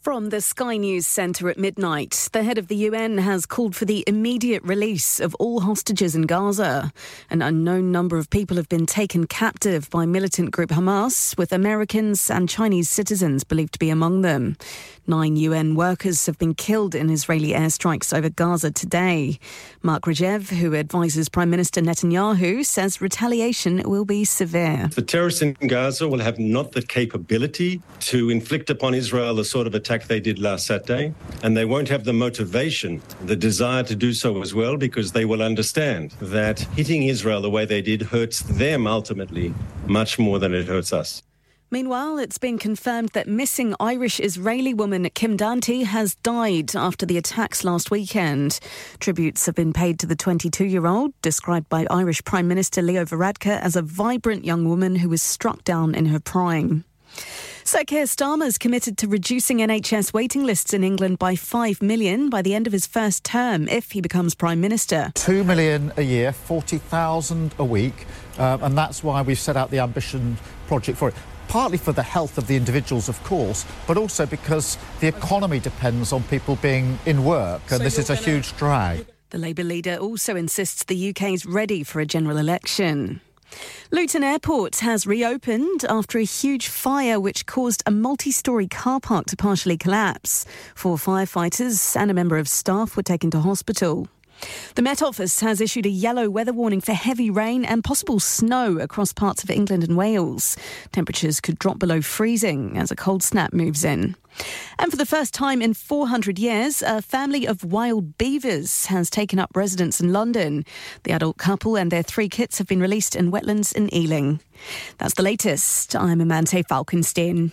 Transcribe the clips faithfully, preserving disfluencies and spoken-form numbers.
From the Sky News Centre at midnight, the head of the U N has called for the immediate release of all hostages in Gaza. An unknown number of people have been taken captive by militant group Hamas, with Americans and Chinese citizens believed to be among them. Nine U N workers have been killed in Israeli airstrikes over Gaza today. Mark Regev, who advises Prime Minister Netanyahu, says retaliation will be severe. The terrorists in Gaza will have not the capability to inflict upon Israel the sort of attack they did last Saturday, and they won't have the motivation, the desire to do so as well, because they will understand that hitting Israel the way they did hurts them ultimately much more than it hurts us. Meanwhile, it's been confirmed that missing Irish-Israeli woman Kim Dante has died after the attacks last weekend. Tributes have been paid to the twenty-two-year-old, described by Irish Prime Minister Leo Varadkar as a vibrant young woman who was struck down in her prime. Sir Keir Starmer is committed to reducing N H S waiting lists in England by five million by the end of his first term if he becomes Prime Minister. two million a year, forty thousand a week, um, and that's why we've set out the ambition project for it. Partly for the health of the individuals, of course, but also because the economy depends on people being in work, and so this is a gonna... huge drag. The Labour leader also insists the U K's ready for a general election. Luton Airport has reopened after a huge fire which caused a multi-storey car park to partially collapse. Four firefighters and a member of staff were taken to hospital. The Met Office has issued a yellow weather warning for heavy rain and possible snow across parts of England and Wales. Temperatures could drop below freezing as a cold snap moves in. And for the first time in four hundred years, a family of wild beavers has taken up residence in London. The adult couple and their three kits have been released in wetlands in Ealing. That's the latest. I'm Amante Falkenstein.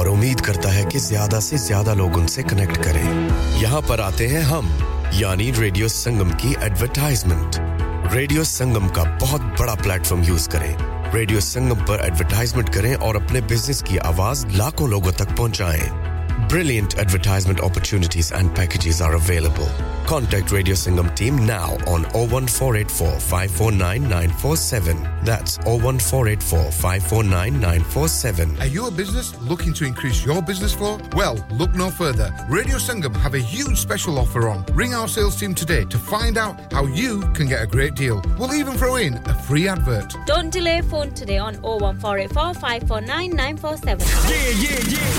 और उम्मीद करता है कि ज्यादा से ज्यादा लोग उनसे कनेक्ट करें। यहाँ पर आते हैं हम, यानी रेडियो संगम की एडवर्टाइजमेंट। रेडियो संगम का बहुत बड़ा प्लेटफॉर्म यूज करें। रेडियो संगम पर एडवर्टाइजमेंट करें और अपने बिजनेस की आवाज लाखों लोगों तक पहुंचाएं। Brilliant advertisement opportunities and packages are available. Contact Radio Sangam team now on oh one four eight four, five four nine nine four seven. That's oh one four eight four, five four nine nine four seven. Are you a business looking to increase your business flow? Well, look no further. Radio Sangam have a huge special offer on. Ring our sales team today to find out how you can get a great deal. We'll even throw in a free advert. Don't delay, phone today on oh one four eight four, five four nine nine four seven. Yeah, yeah, yeah.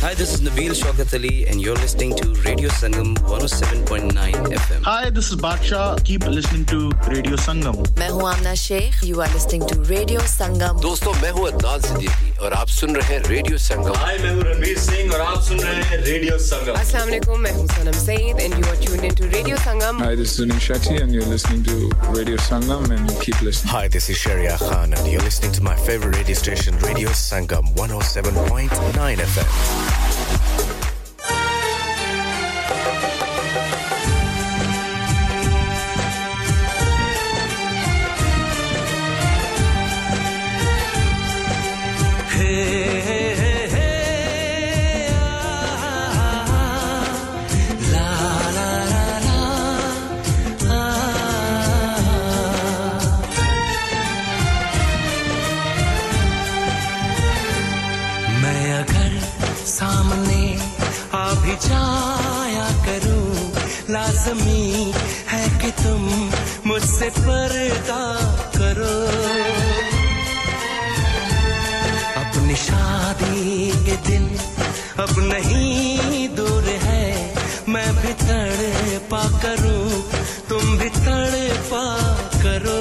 Hi, this is Nabeel Shaukat Ali, and you're listening to Radio Sangam one oh seven point nine F M. Hi, this is Baksha. Keep listening to Radio Sangam. मैं हूँ आमना Sheikh. You are listening to Radio Sangam. दोस्तों, मैं हूँ अदनान सिद्दीकी और आप सुन रहे हैं Radio Sangam. Hi, मैं हूँ रणबीर सिंह और आप सुन रहे हैं Radio Sangam. Assalamu alaikum. मैं हूँ सनम Saeed and you are tuned into Radio Sangam. Hi, this is Sunil Shetty and you're listening to Radio Sangam and you keep listening. Hi, this is Sharia Khan and you're listening to my favorite radio station, Radio Sangam one oh seven point nine F M. जाया करूं लाज़मी है कि तुम मुझसे पर्दा करो अपनी शादी के दिन अब नहीं दूर है मैं भी तड़पा करूं तुम भी तड़पा करो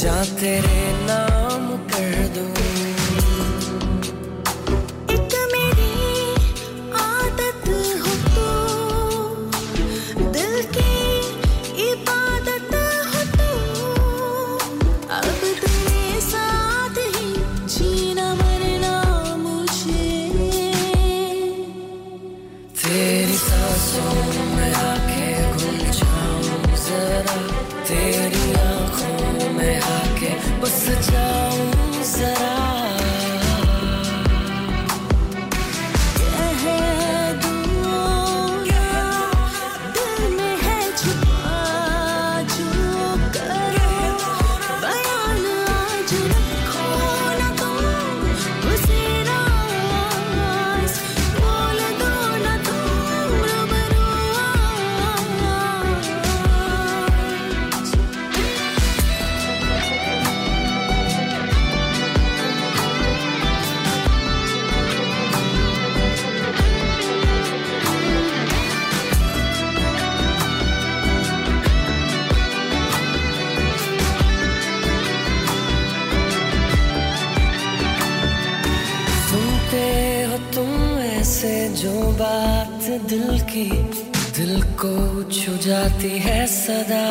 जा तेरे नाम कर दूं दिल की दिल को छू जाती है सदा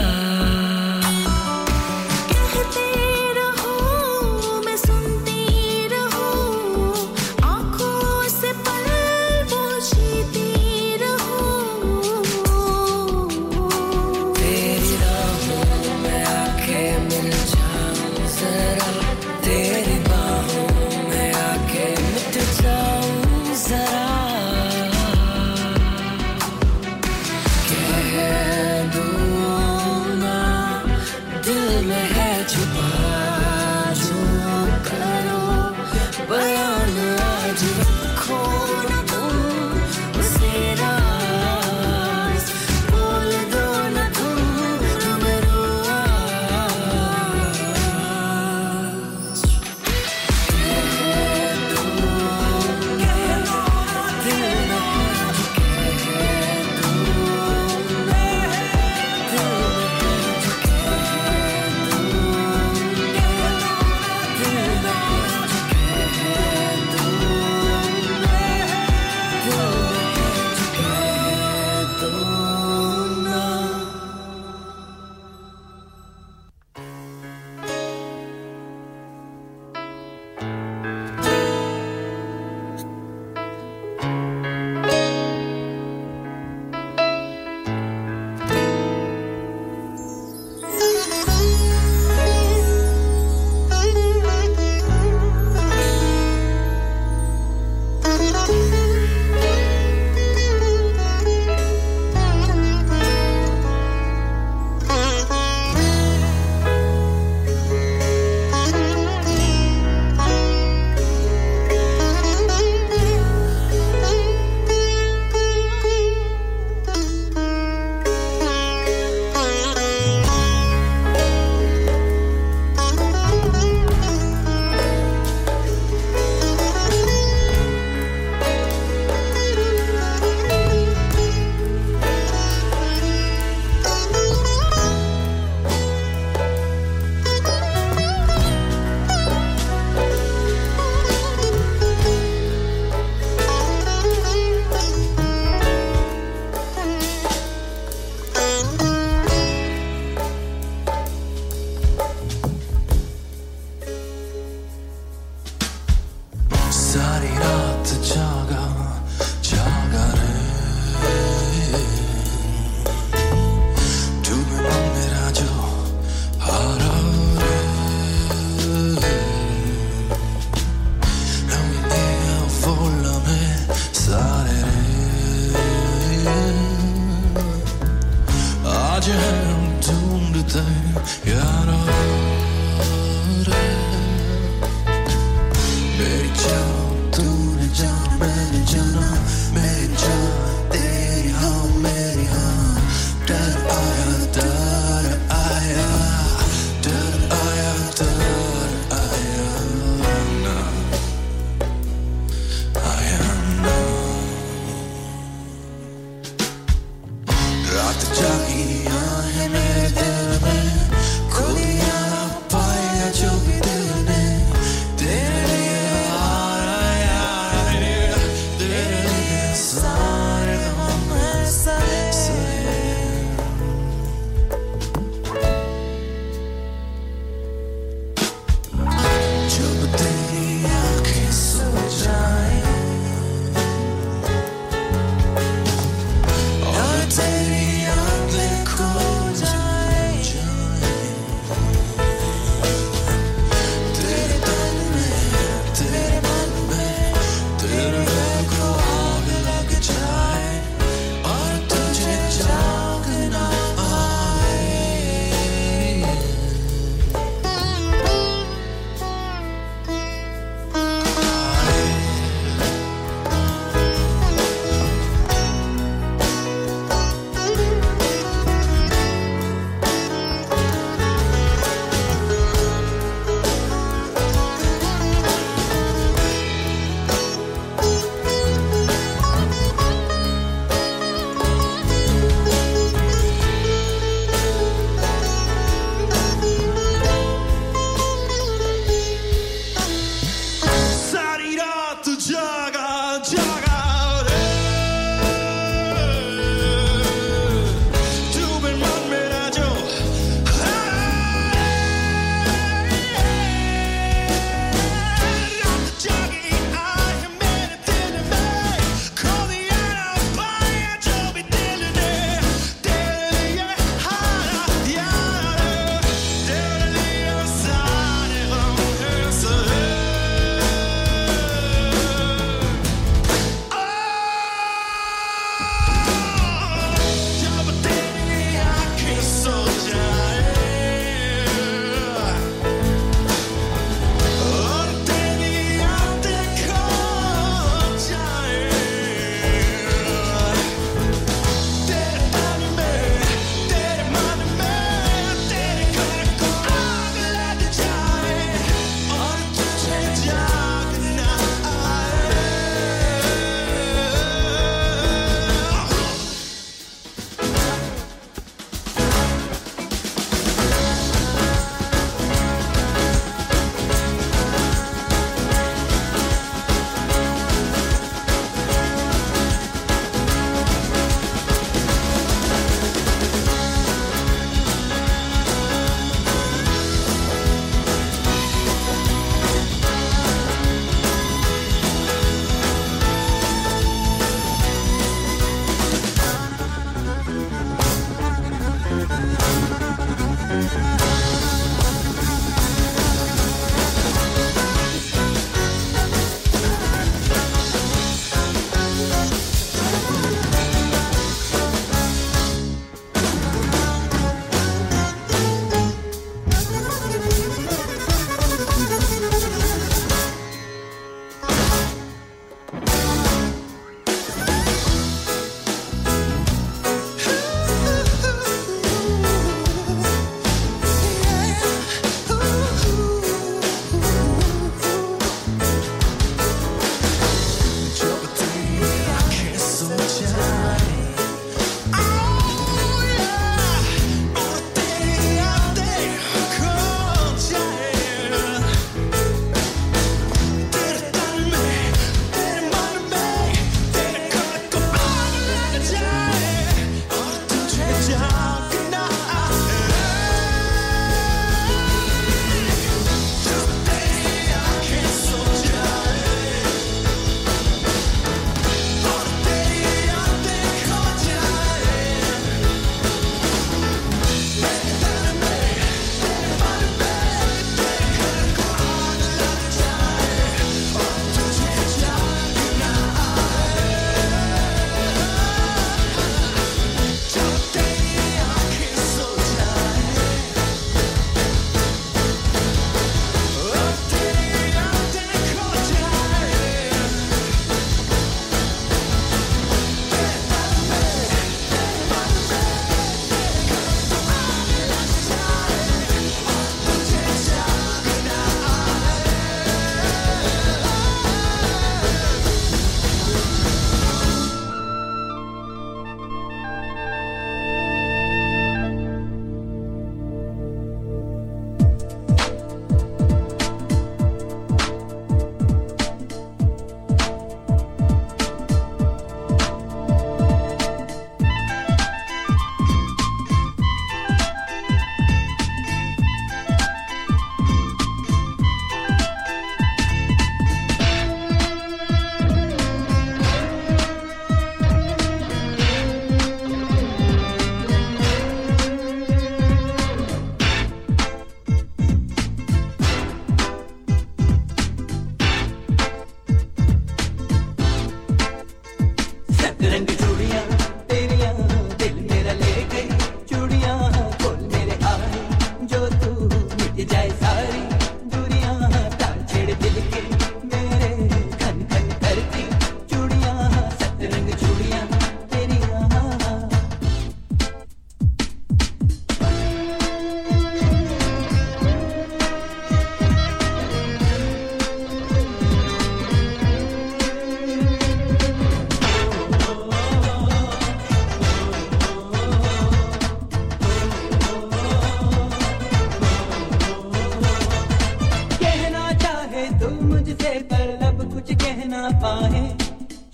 तुझसे पर लब कुछ कह ना पाए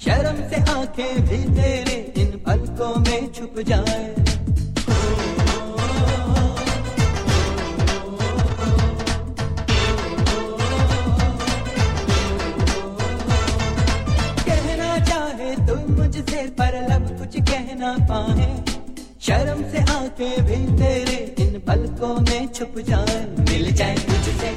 शर्म से आंखें भी तेरे इन पलकों में छुप जाए कहना चाहे तू मुझसे पर लब कुछ कह ना पाए शर्म से आंखें भी तेरे इन पलकों में छुप जाए मिल जाए तुझसे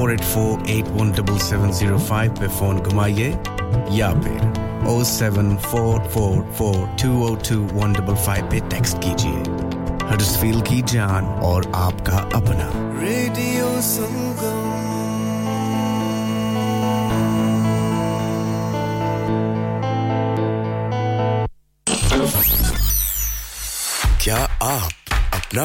four eight four eight one seven seven zero five पे फोन घुमाइए या फिर zero seven four four four two zero two one five five पे टेक्स्ट कीजिए हडर्सफील्ड की जान और आपका अपना रेडियो संगम क्या आप अपना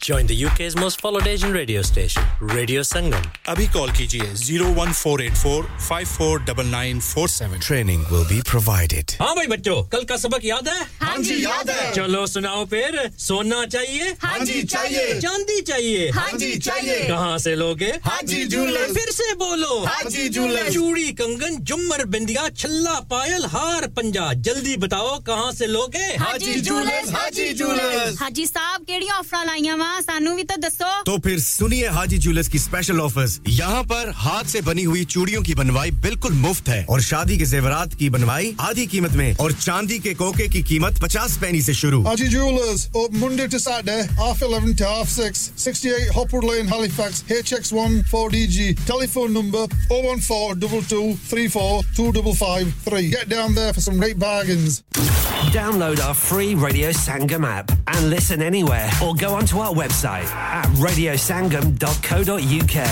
join the U K's most followed Asian radio station, Radio Sangam. Abhi call kijiye zero one four eight four five four nine nine four seven. Training will be provided. हाँ भाई बच्चों, कल का सबक याद है? हाँ जी याद है. चलो सुनाओ फिर. सोना चाहिए? हाँ जी चाहिए. चांदी चाहिए? हाँ जी चाहिए. कहाँ से लोगे? हाजी जूलर्स. फिर से बोलो. हाजी जूलर्स. चूड़ी, कंगन, जुमर, बिंदिया, छल्ला, पायल, हार, पंजा. जल्दी बताओ कहाँ से लोगे? हाजी जूलर्स. हाजी जूलर्स. हाजी साहब केडी ऑफर लाईया मां सानू भी तो दसो. तो फिर सुनिए हाजी जूलर्स की स्पेशल ऑफर्स. यहाँ पर हाथ से बनी हुई चूड़ियों की बनवाई बिल्कुल मुफ्त है और शादी के जेवरात की बनवाई आधी कीमत में और चांदी के कोके की कीमत पचास पैनी से शुरू. Haji jewellers open Monday to Saturday half eleven to half six, sixty-eight Hopwood Lane, Halifax, H X one four D G. Telephone number oh one four two two three four two five five three. Get down there for some great bargains. Download our free Radio Sangam app and listen anywhere or go onto our website at radio sangam dot co dot U K.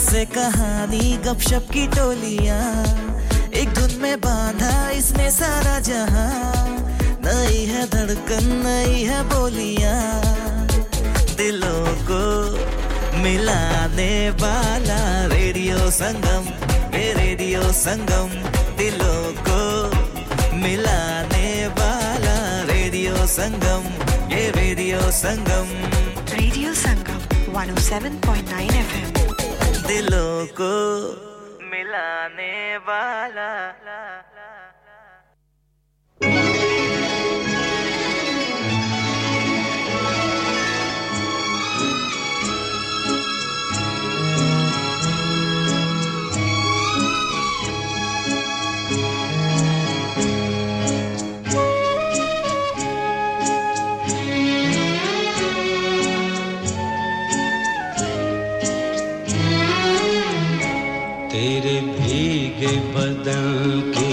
से कहानी गपशप की टोलियां एक धुन में बांधा इसने सारा जहां नई है धड़कन नई है बोलियां दिलों को मिलाने वाला रेडियो संगम ये रेडियो संगम दिलों को मिलाने वाला रेडियो संगम ये radio Sangam radio Sangam one oh seven point nine F M दिलों को मिलाने वाला बदन की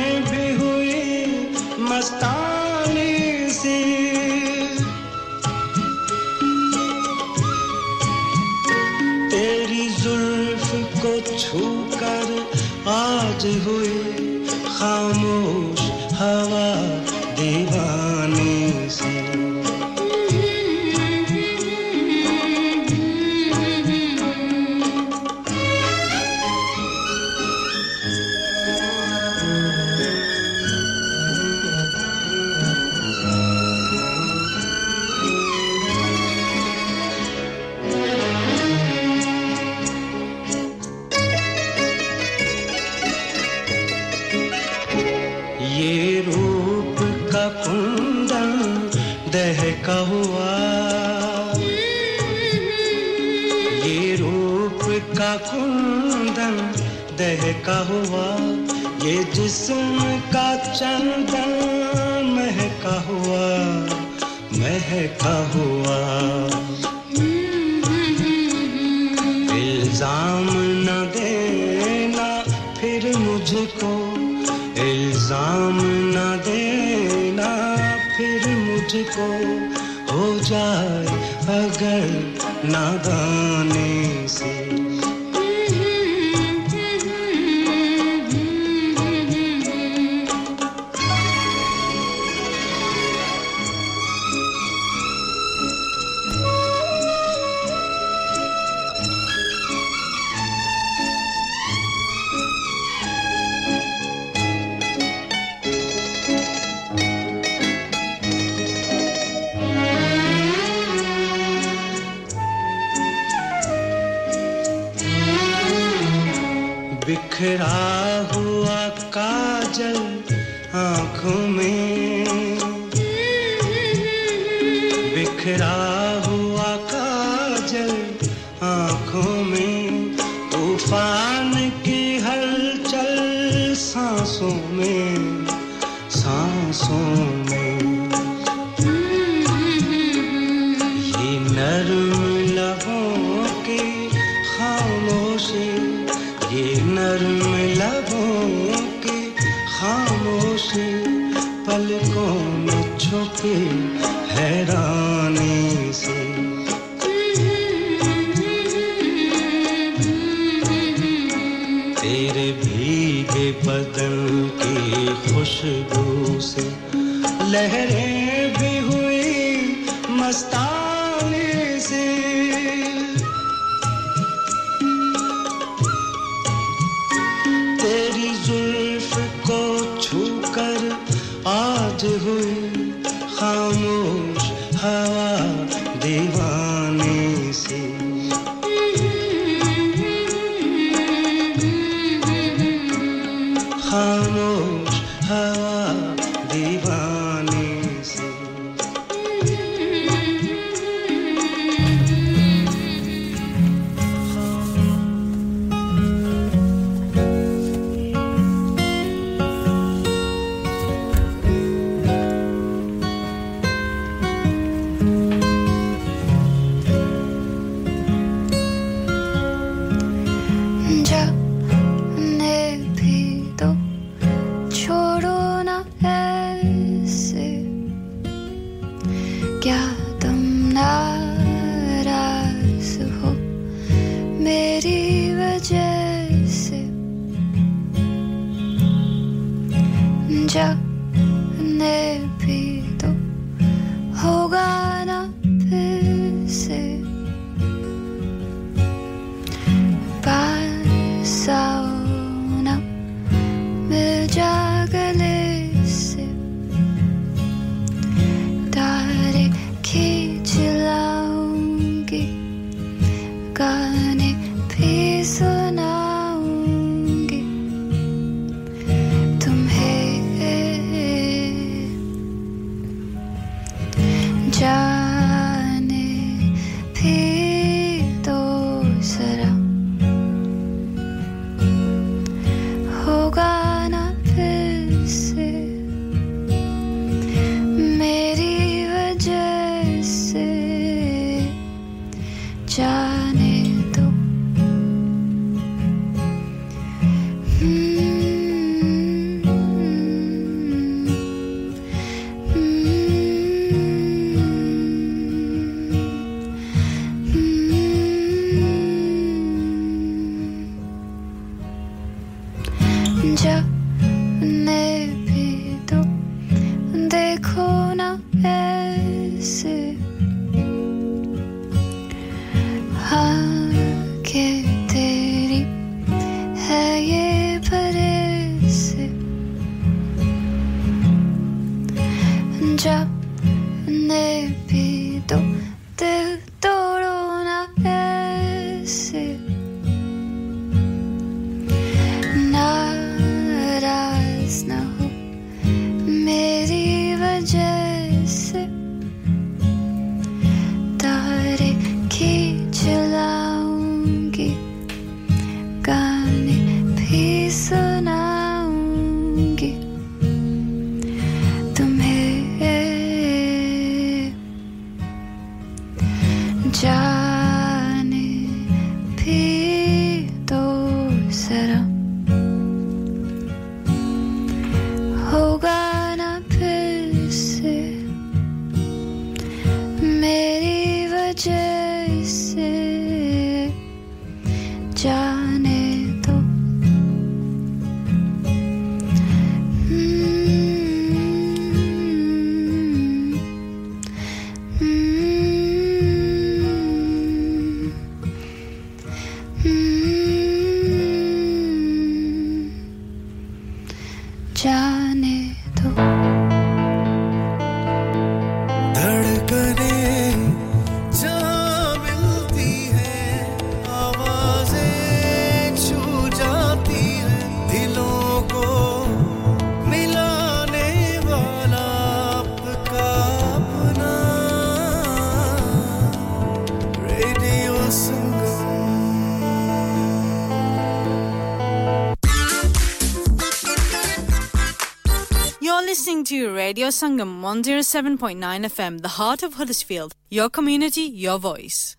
भी हुई मस्तानी सी तेरी जुल्फ को छू आज हुई खामोश हवा दीवानी सी का हुआ ये जिस्म का चंदन महका हुआ महका हुआ इल्जाम न देना फिर मुझको इल्जाम न देना फिर मुझको हो जाए अगर नादानी से खामोश हवा दीवानी मेरी वजह से जाने भी तो होगा ना फिर से पास आओ ना मिल जा गले से तारे खींच लाऊंगी गाने भी सुनाऊंगी तुम्हें जाने भी तो जरा होगा ना फिर से मेरी वजह से जाने Radio Sangam one oh seven point nine F M, the heart of Huddersfield. Your community, your voice.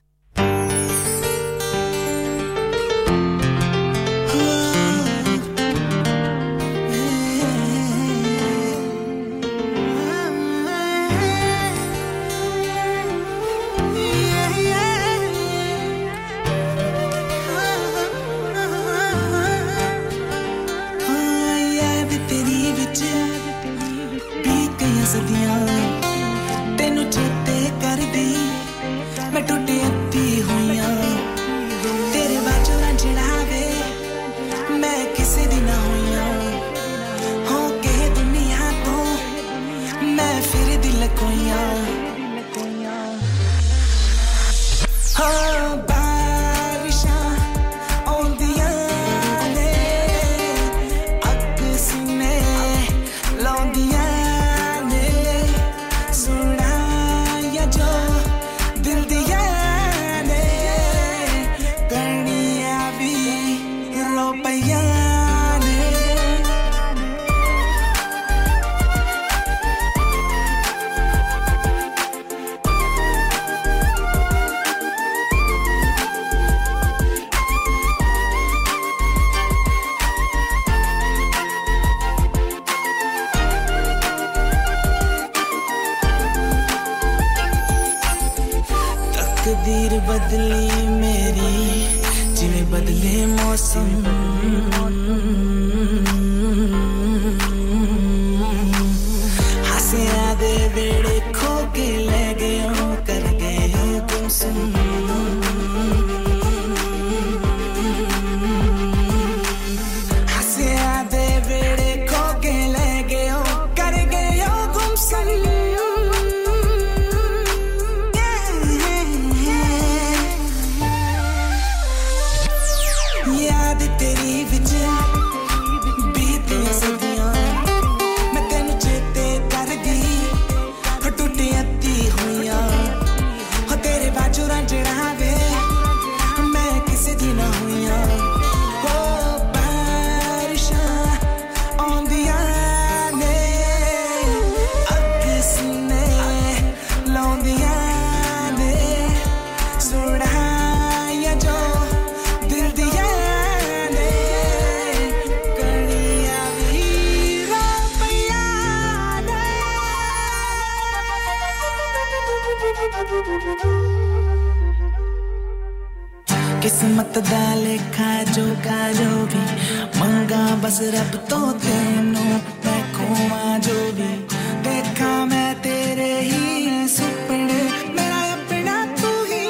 Gönlüm olsun Hasiya de vede koke lege ho kar gaye tum sun Hasiya de vede koke lege ho kar gaye tum sun किस्मत दा लिखा जो का जो भी मंगा बस रब तो तेनो मैं खोमा जो भी देखा मैं तेरे ही सपने मेरा अपना तू ही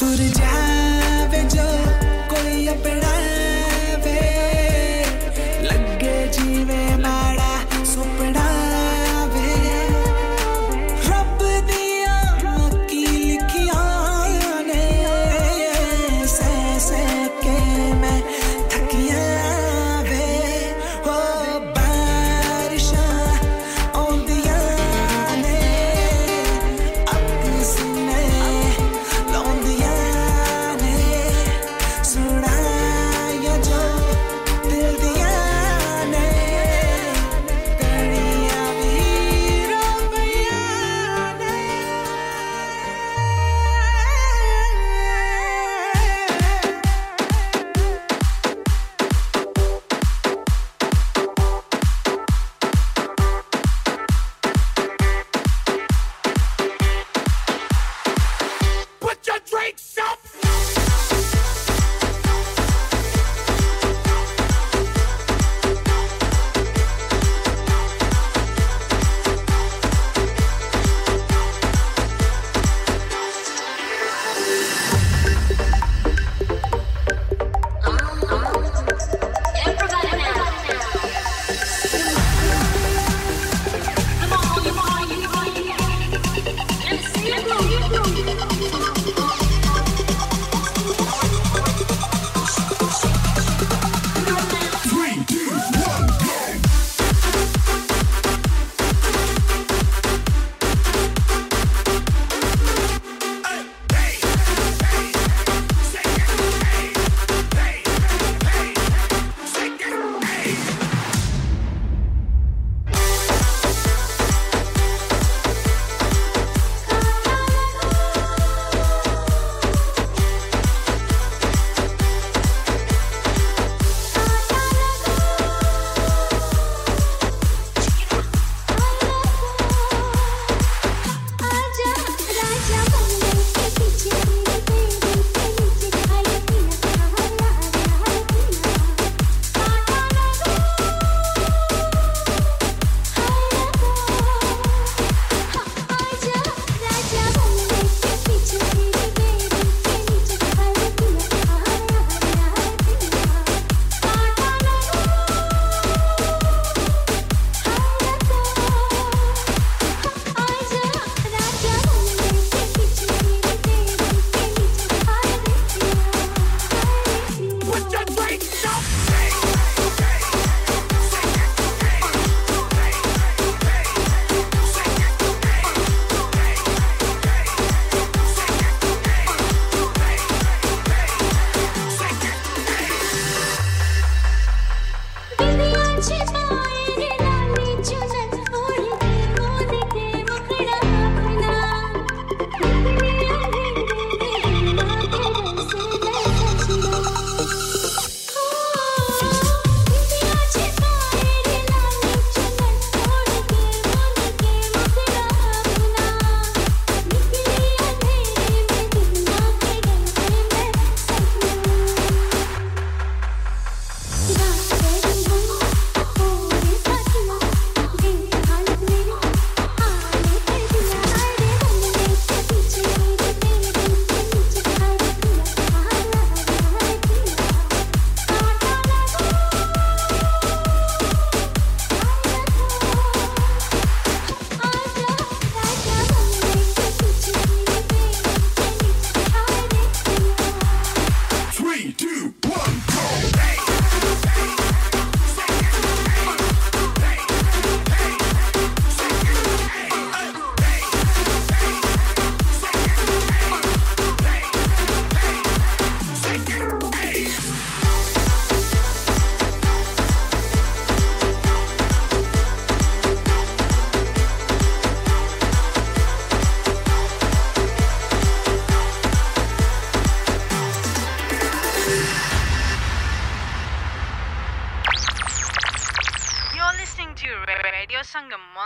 तुर जावे जो कोई अपना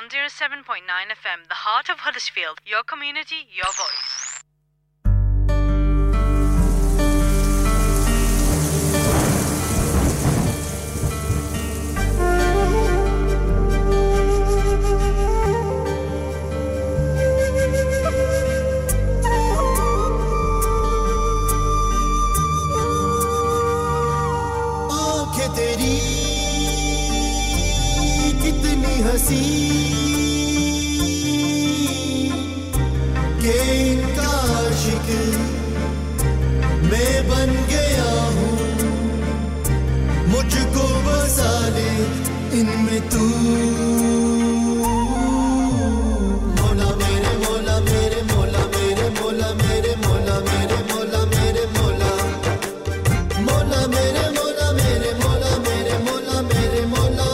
one oh seven point nine F M, the heart of Huddersfield. Your community, your voice. हसी के इनका शिकल मैं बन गया हूँ मुझको बसा ले इनमें तू मौला मेरे मौला मेरे मौला मेरे मौला मेरे मौला मेरे मौला मेरे मौला मौला मेरे मौला मेरे मौला मेरे मौला मेरे मौला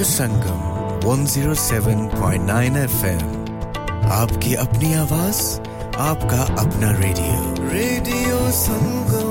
संगम one oh seven point nine F M आपकी अपनी आवाज आपका अपना radio radio Sangam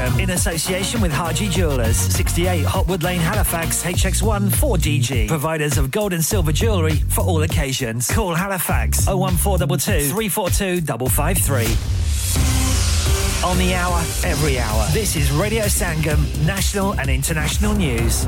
Sangam in association with Haji Jewellers, sixty-eight Hotwood Lane, Halifax, H X one four D G. Providers of gold and silver jewellery for all occasions. Call Halifax oh one four two two, three four two five five three. On the hour, every hour. This is Radio Sangam, national and international news.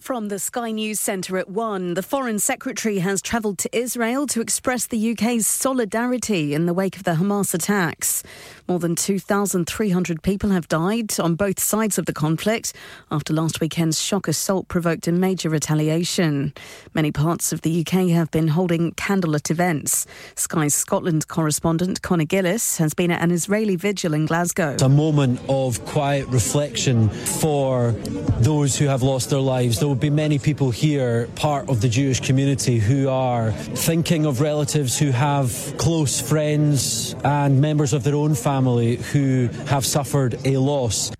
From the Sky News Centre at one, the Foreign Secretary has travelled to Israel to express the U K's solidarity in the wake of the Hamas attacks. More than two thousand three hundred people have died on both sides of the conflict after last weekend's shock assault provoked a major retaliation. Many parts of the U K have been holding candlelit events. Sky's Scotland correspondent Connor Gillies has been at an Israeli vigil in Glasgow. It's a moment of quiet reflection for those who have lost their lives. There will be many people here, part of the Jewish community, who are thinking of relatives who have close friends and members of their own family who have suffered a loss.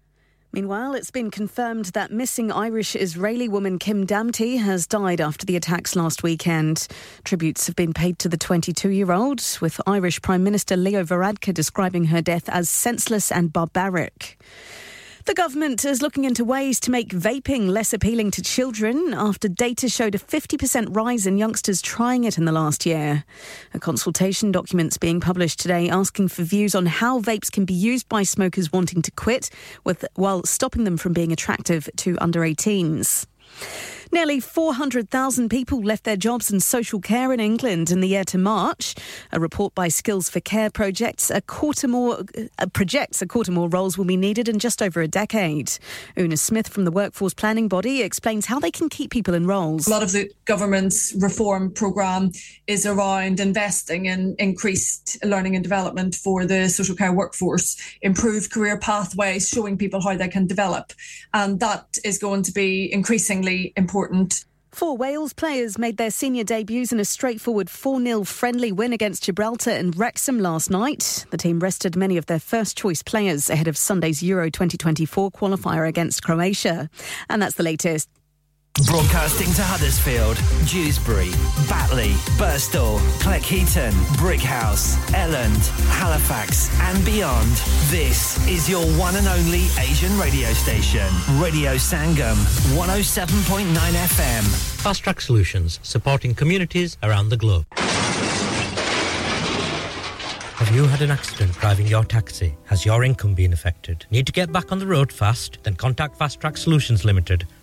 Meanwhile, it's been confirmed that missing Irish-Israeli woman Kim Dante has died after the attacks last weekend. Tributes have been paid to the twenty-two-year-old, with Irish Prime Minister Leo Varadkar describing her death as senseless and barbaric. The government is looking into ways to make vaping less appealing to children after data showed a fifty percent rise in youngsters trying it in the last year. A consultation document's being published today asking for views on how vapes can be used by smokers wanting to quit with, while stopping them from being attractive to under eighteens. Nearly four hundred thousand people left their jobs in social care in England in the year to March. A report by Skills for Care projects a quarter more uh, projects a quarter more roles will be needed in just over a decade. Una Smith from the Workforce Planning Body explains how they can keep people in roles. A lot of the government's reform programme is around investing in increased learning and development for the social care workforce, improved career pathways, showing people how they can develop, and that is going to be increasingly important. Four Wales players made their senior debuts in a straightforward four nil friendly win against Gibraltar and Wrexham last night. The team rested many of their first-choice players ahead of Sunday's Euro twenty twenty-four qualifier against Croatia. And that's the latest. Broadcasting to Huddersfield, Dewsbury, Batley, Birstall, Cleckheaton, Brickhouse, Elland, Halifax and beyond. This is your one and only Asian radio station. Radio Sangam, one oh seven point nine F M. Fast Track Solutions, supporting communities around the globe. Have you had an accident driving your taxi? Has your income been affected? Need to get back on the road fast? Then contact Fast Track Solutions Limited,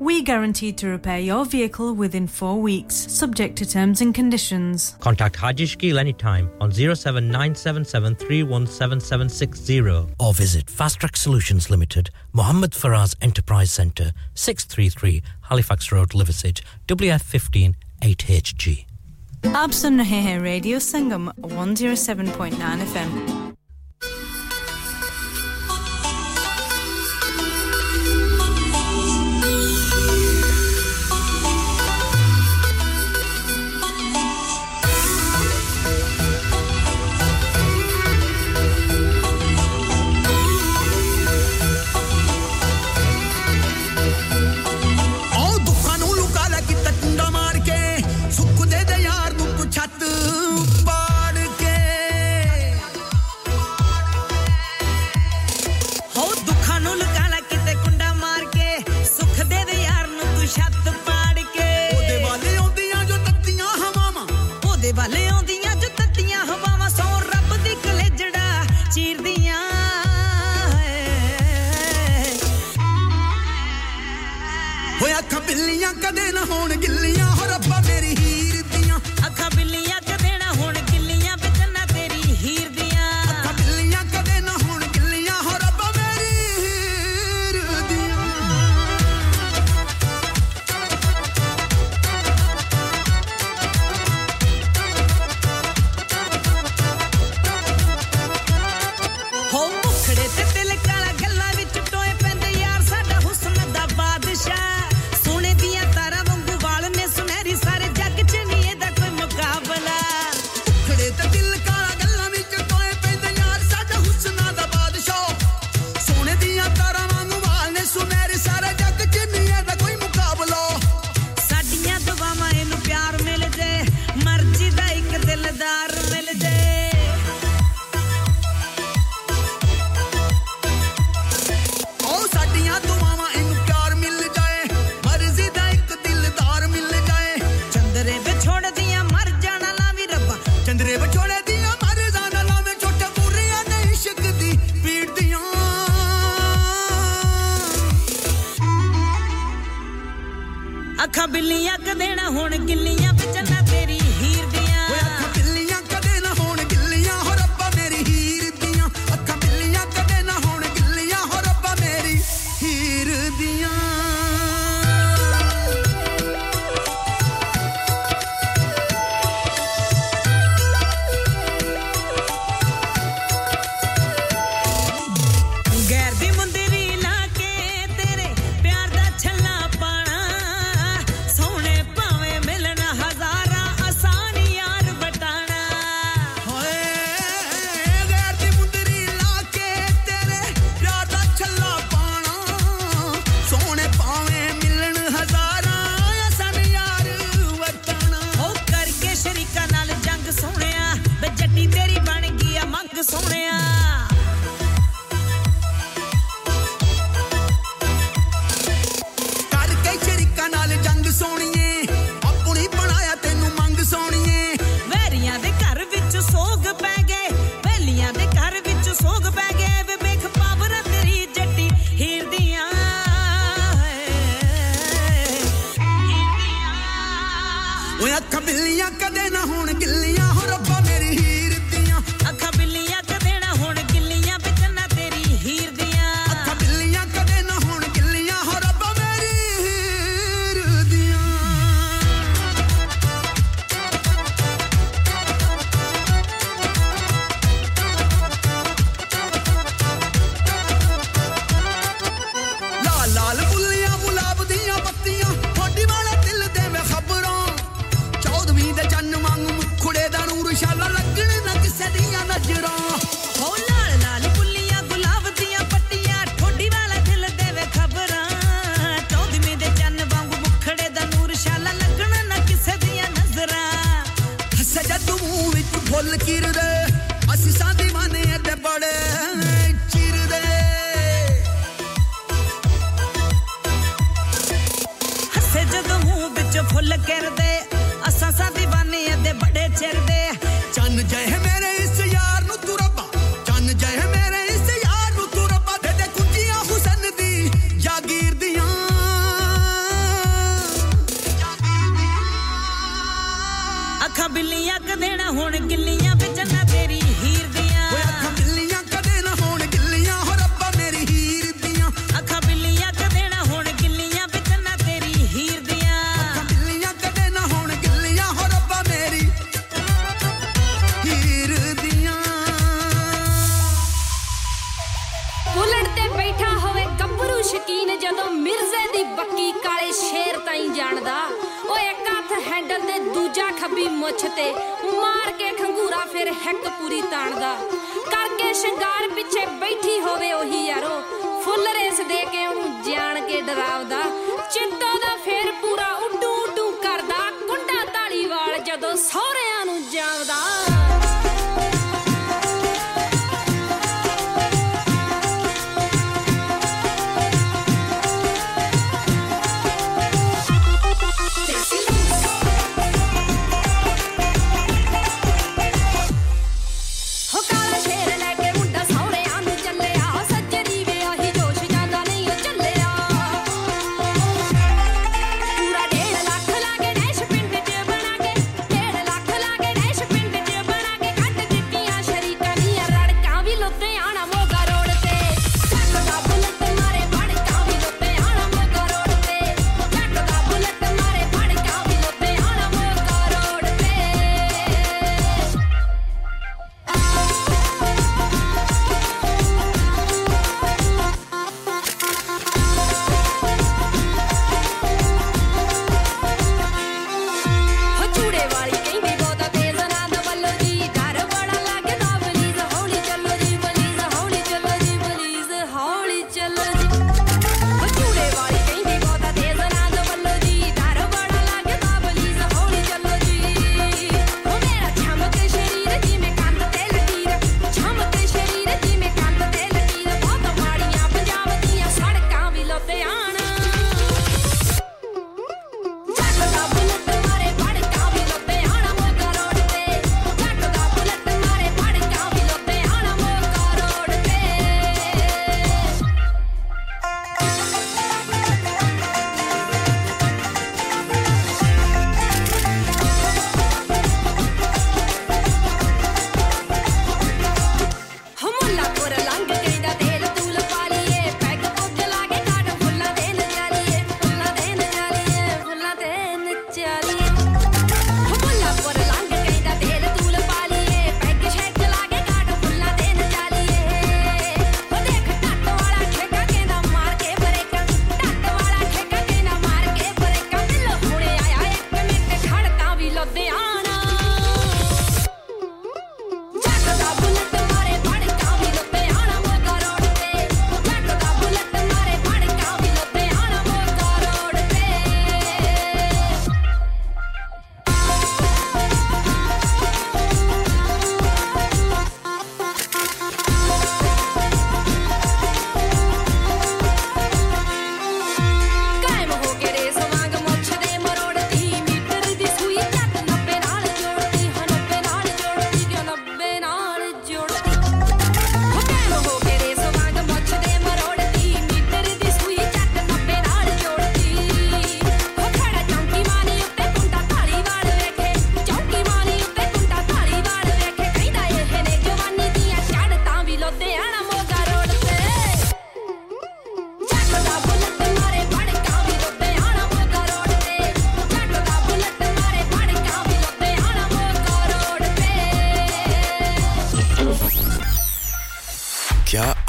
We guarantee to repair your vehicle within four weeks, subject to terms and conditions. Contact Haji Shkil anytime on oh seven nine seven seven, three one seven seven six zero or visit Fast Track Solutions Limited, Mohammed Faraz Enterprise Centre, six thirty-three Halifax Road, Liversedge, W F one five eight H G. Aap sun rahe hain Radio Sangam one oh seven point nine F M. ਅੱਖਾਂ ਬਿੱਲੀਆਂ ਕਦੇ ਨਾ ਹੋਣ ਗਿੱਲੀਆਂ ਵਿੱਚ ਨਾ ਤੇਰੀ ਹੀਰ ਦੀਆਂ ਓਏ ਅੱਖਾਂ ਬਿੱਲੀਆਂ ਕਦੇ ਨਾ ਹੋਣ ਗਿੱਲੀਆਂ ਹੋ ਰੱਬਾ ਮੇਰੀ ਹੀਰ ਦੀਆਂ ਅੱਖਾਂ ਬਿੱਲੀਆਂ ਕਦੇ ਨਾ ਹੋਣ ਗਿੱਲੀਆਂ ਹੋ ਰੱਬਾ ਮੇਰੀ ਹੀਰ ਦੀਆਂ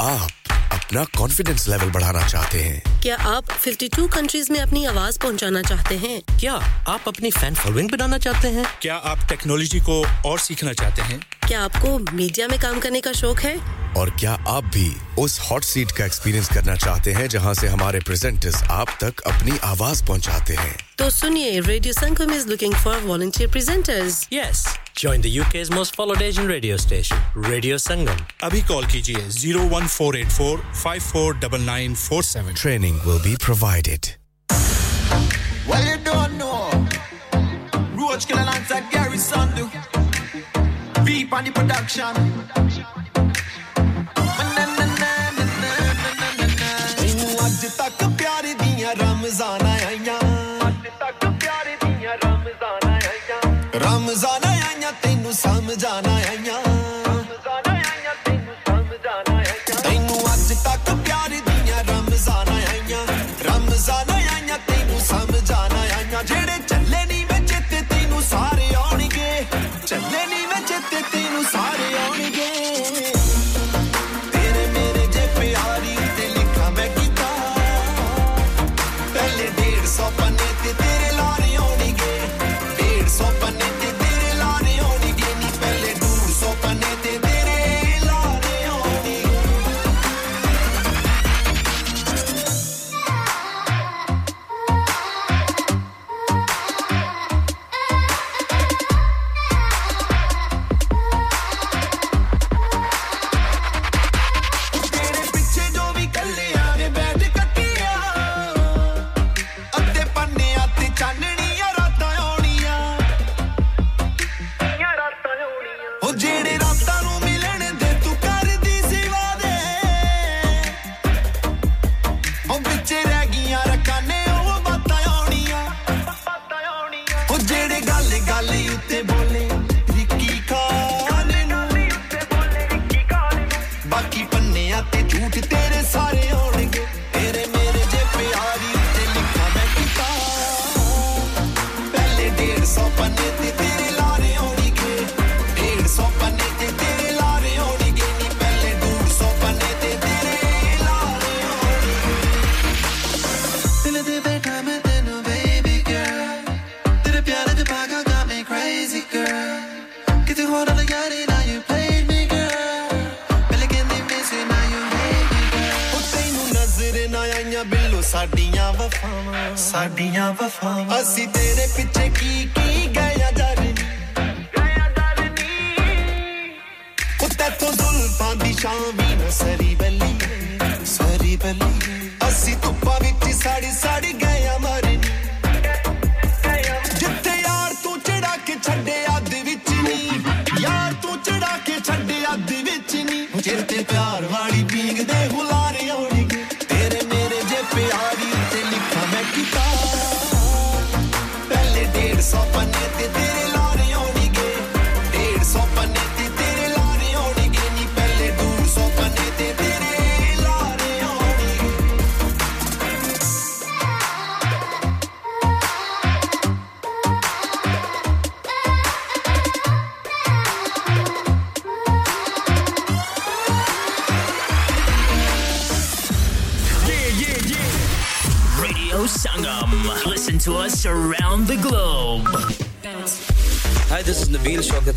आप अपना कॉन्फिडेंस लेवल बढ़ाना चाहते हैं? क्या आप fifty-two कंट्रीज में अपनी आवाज पहुंचाना चाहते हैं? क्या आप अपनी फैन फॉलोइंग बनाना चाहते हैं? क्या आप टेक्नोलॉजी को और सीखना चाहते हैं? क्या आपको मीडिया में काम करने का शौक है? और क्या आप भी उस हॉट सीट का एक्सपीरियंस करना चाहते हैं जहां से हमारे प्रेजेंटर्स आप तक अपनी आवाज पहुंचाते हैं? तो सुनिए, radio Sangam is looking for volunteer presenters. Yes, join the U K's most followed Asian radio station, Radio Sangam. Abhi call kijiye zero one four eight four five four nine nine four seven. Training will be provided. Well, you don't know. Roach Killer Lancer Gary Sandu. Beep on the production. ਅੱਜ ਤੱਕ ਪਿਆਰ ਦੀਆਂ ਰਮਜ਼ਾਨਾਂ ਆਈਆਂ ਅੱਜ ਤੱਕ ਪਿਆਰ ਦੀਆਂ ਰਮਜ਼ਾਨਾਂ ਆਈਆਂ ਰਮਜ਼ਾਨਾਂ ਆਈਆਂ ਤੈਨੂੰ ਸਮਝਾਣਾ ਆਈਆਂ ਰਮਜ਼ਾਨਾਂ ਆਈਆਂ ਤੈਨੂੰ ਸਮਝਾਣਾ ਆਈਆਂ ਤੈਨੂੰ ਅੱਜ ਤੱਕ ਪਿਆਰ ਦੀਆਂ ਰਮਜ਼ਾਨਾਂ ਆਈਆਂ ਰਮਜ਼ਾਨਾਂ ਆਈਆਂ ਤੈਨੂੰ ਸਮਝਾਣਾ ਆਈਆਂ ਜਿਹੜੇ ਚੱਲੇ ਨਹੀਂ ਮੈਂ ਚੇਤੇ ਤੈਨੂੰ ਸਾਰੇ ਆਉਣਗੇ ਚੱਲੇ ਨਹੀਂ ਮੈਂ ਚੇਤੇ ਤੈਨੂੰ ਸਾਰੇ ਆਉਣਗੇ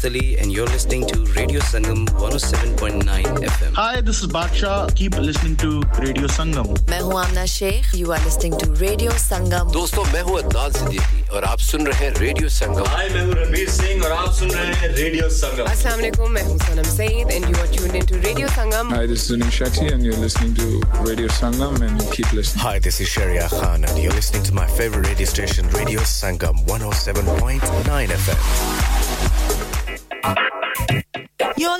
and you're listening to Radio Sangam one oh seven point nine F M. Hi, this is Badsha. Keep listening to Radio Sangam. मैं हूँ आमना Sheikh. You are listening to Radio Sangam. दोस्तों मैं हूँ अदनान सिद्दीकी और आप सुन रहे हैं Radio Sangam. Hi, मैं हूँ रणबीर सिंह और आप सुन रहे हैं Radio Sangam. अस्सलाम वालेकुम. मैं हूँ सनम Saeed and you are tuned into Radio Sangam. Hi, this is Zunin Shetty and you're listening to Radio Sangam and keep listening. Hi, this is Sharia Khan and you're listening to my favorite radio station Radio Sangam one oh seven point nine F M. You're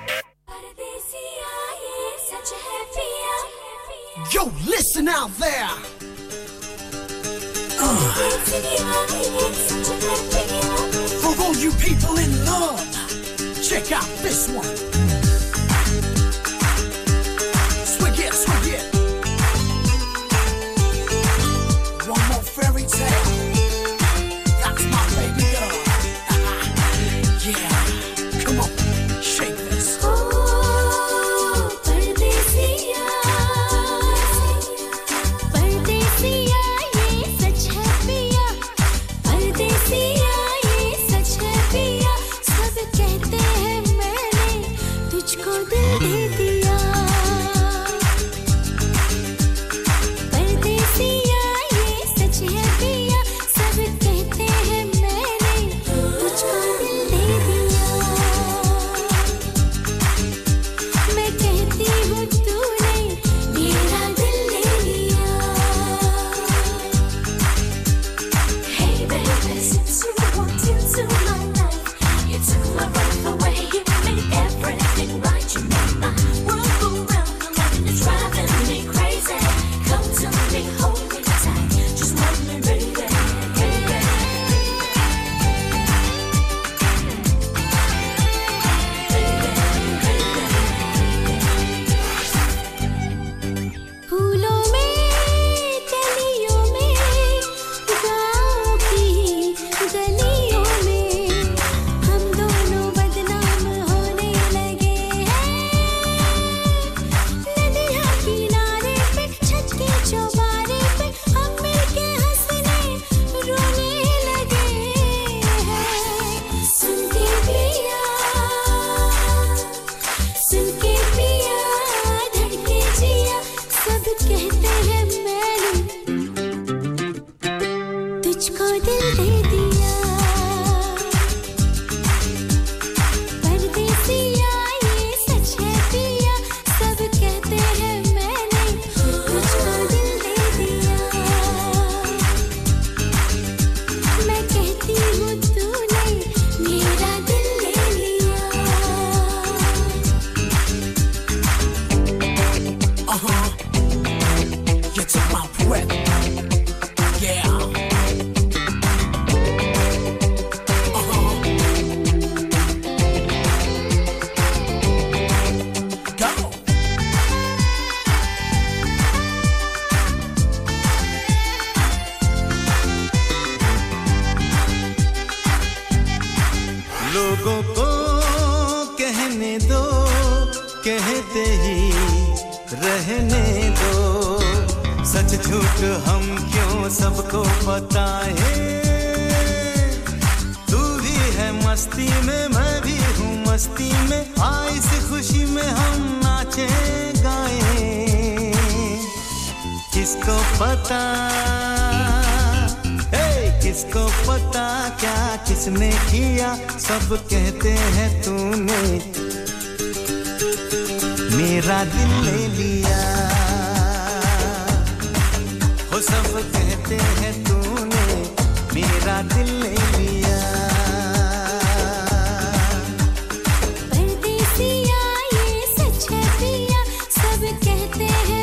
Yo, listen out there! Uh. For all you people in love, check out this one. Swig it, swig it. One more fairy tale. That's my baby girl. कहने दो कहते ही रहने दो सच झूठ हम क्यों सबको बताएं तू भी है मस्ती में मैं भी हूँ मस्ती में आए इस खुशी में हम नाचें गाएं किसको पता किसको पता क्या किसने किया सब कहते हैं तूने मेरा दिल ले लिया हो सब कहते हैं तूने मेरा दिल ले लिया परदेसिया ये सच है पिया सब कहते हैं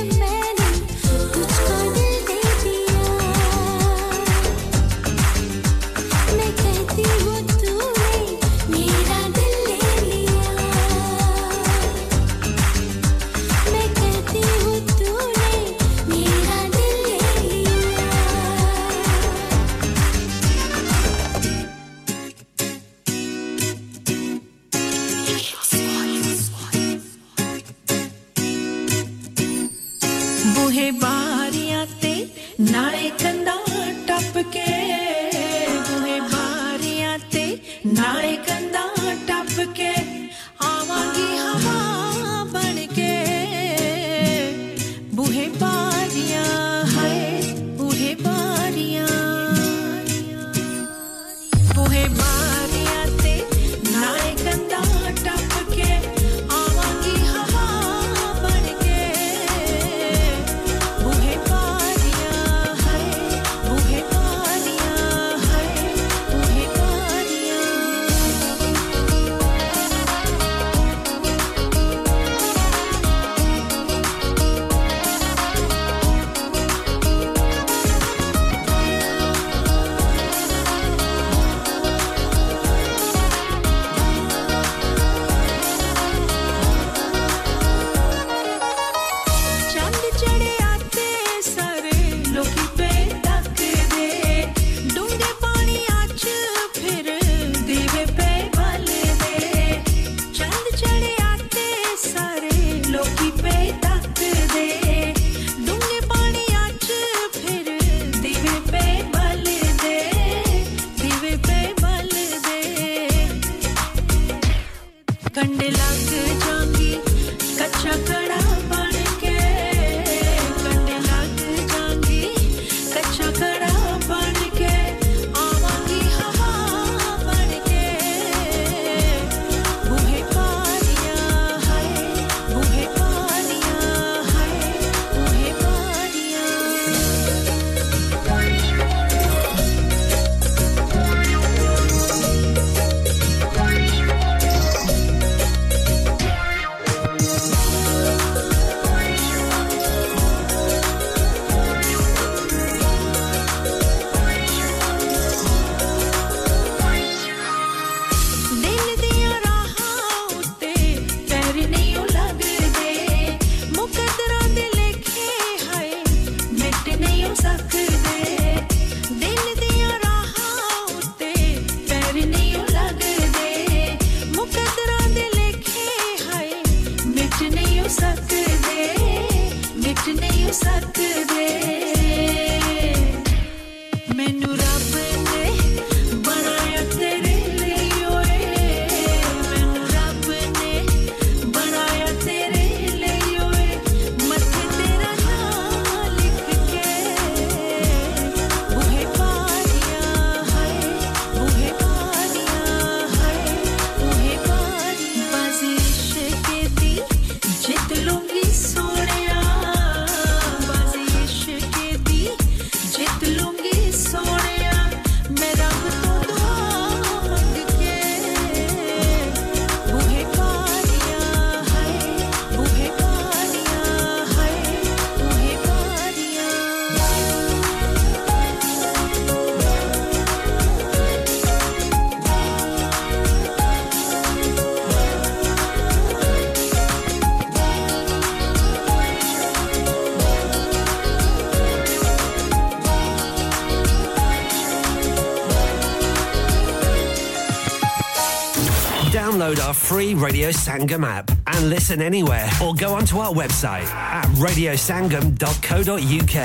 download our free Radio Sangam app and listen anywhere, or go onto our website at radio sangam dot co dot u k.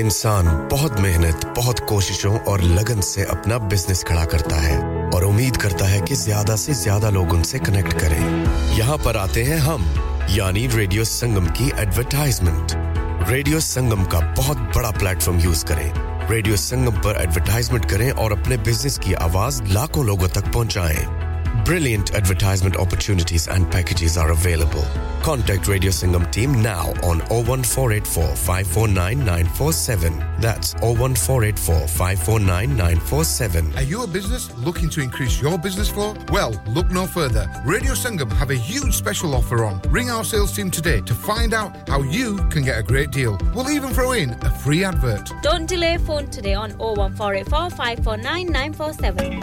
इंसान बहुत मेहनत, बहुत कोशिशों और लगन से अपना बिजनेस खड़ा करता है और उम्मीद करता है कि ज्यादा से ज्यादा लोग उनसे कनेक्ट करें। यहाँ पर आते हैं हम, यानी रेडियो संगम की एडवर्टाइजमेंट। रेडियो संगम का बहुत बड़ा प्लेटफॉर्म यूज करें। रेडियो संगम पर एडवर्टाइजमेंट करें और अपने बिजनेस की आवाज लाखों लोगों तक पहुंचाएं। Brilliant advertisement opportunities and packages are available. Contact Radio Sangam team now on oh one four eight four, five four nine, nine four seven. That's oh one four eight four, five four nine, nine four seven. Are you a business looking to increase your business flow? Well, look no further. Radio Sangam have a huge special offer on. Ring our sales team today to find out how you can get a great deal. We'll even throw in a free advert. Don't delay, phone today on oh one four eight four, five four nine, nine four seven.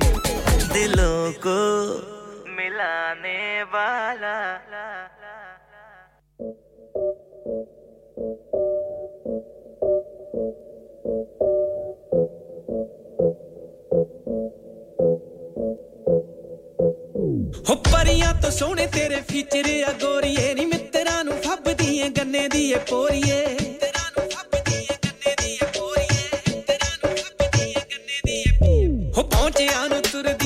दिलों को मिलाने वाला हो परियां तो सोने तेरे feature या गोरिए नी मित्रा नु फब दिए गन्ने दिए पोरिए तेरा नु फब दिए गन्ने दिए पोरिए तेरा नु फब दिए गन्ने दिए पोरिए हो पहुंचिया नु तुर दिए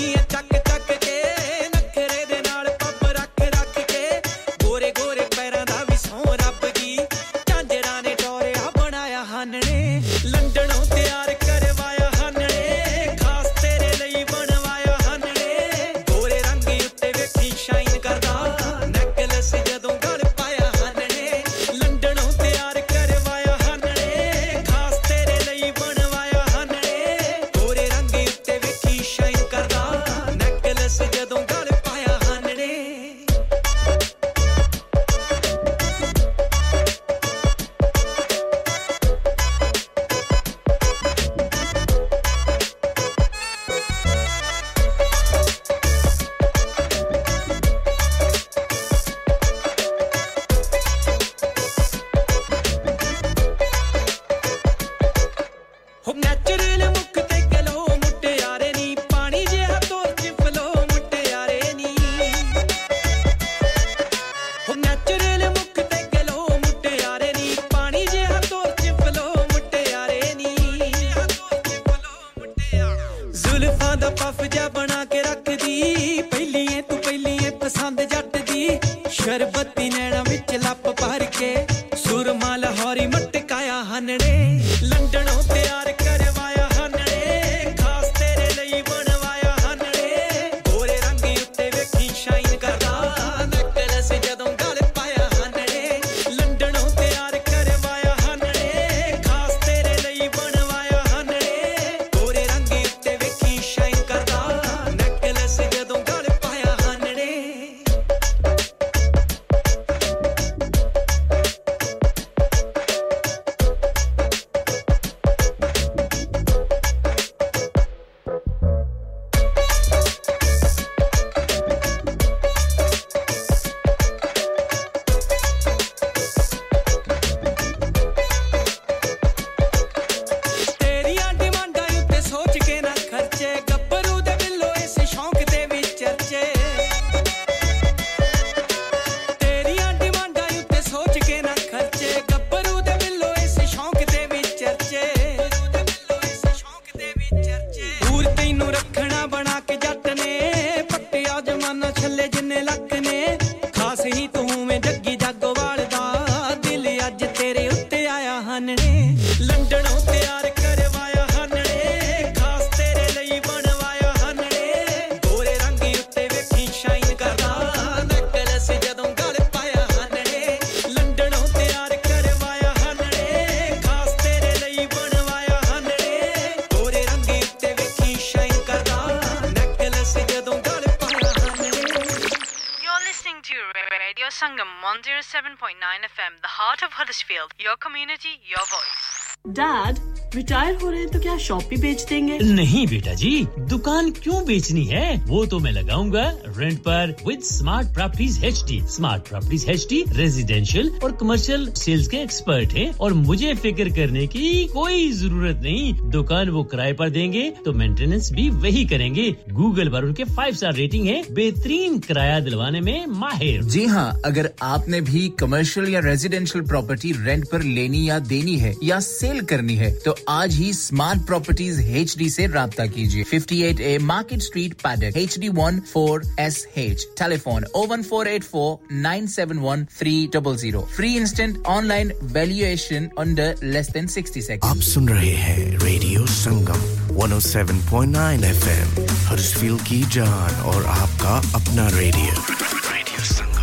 London, oh, they are a caravan, honey. Cast a leaven away. Sangam one oh seven point nine F M, the heart of Huddersfield. Your community, your voice. Dad, retire ho rahe hain to kya shop bhi bech denge? Nahi beta ji, dukaan kyun bechni hai? Wo to main lagaunga rent par with Smart Properties H D. Smart Properties H D residential aur commercial sales ke expert hain aur mujhe fikr karne ki koi zarurat nahi. Dukaan wo kiraye par denge to maintenance bhi wahi karenge. Google par unke five star rating hai. Behtareen kiraya dilwane mein mahir. Ji ha, agar aapne bhi commercial ya residential property rent par leni ya deni hai ya sale करनी है तो आज ही Smart Properties H D से राब्ता कीजिए fifty-eight A Market Street Paddock H D one four S H telephone oh one four eight four nine seven one three zero zero free instant online valuation under less than sixty seconds आप सुन रहे हैं Radio संगम one oh seven point nine F M हरसफील की जान और आपका अपना radio Radio संगम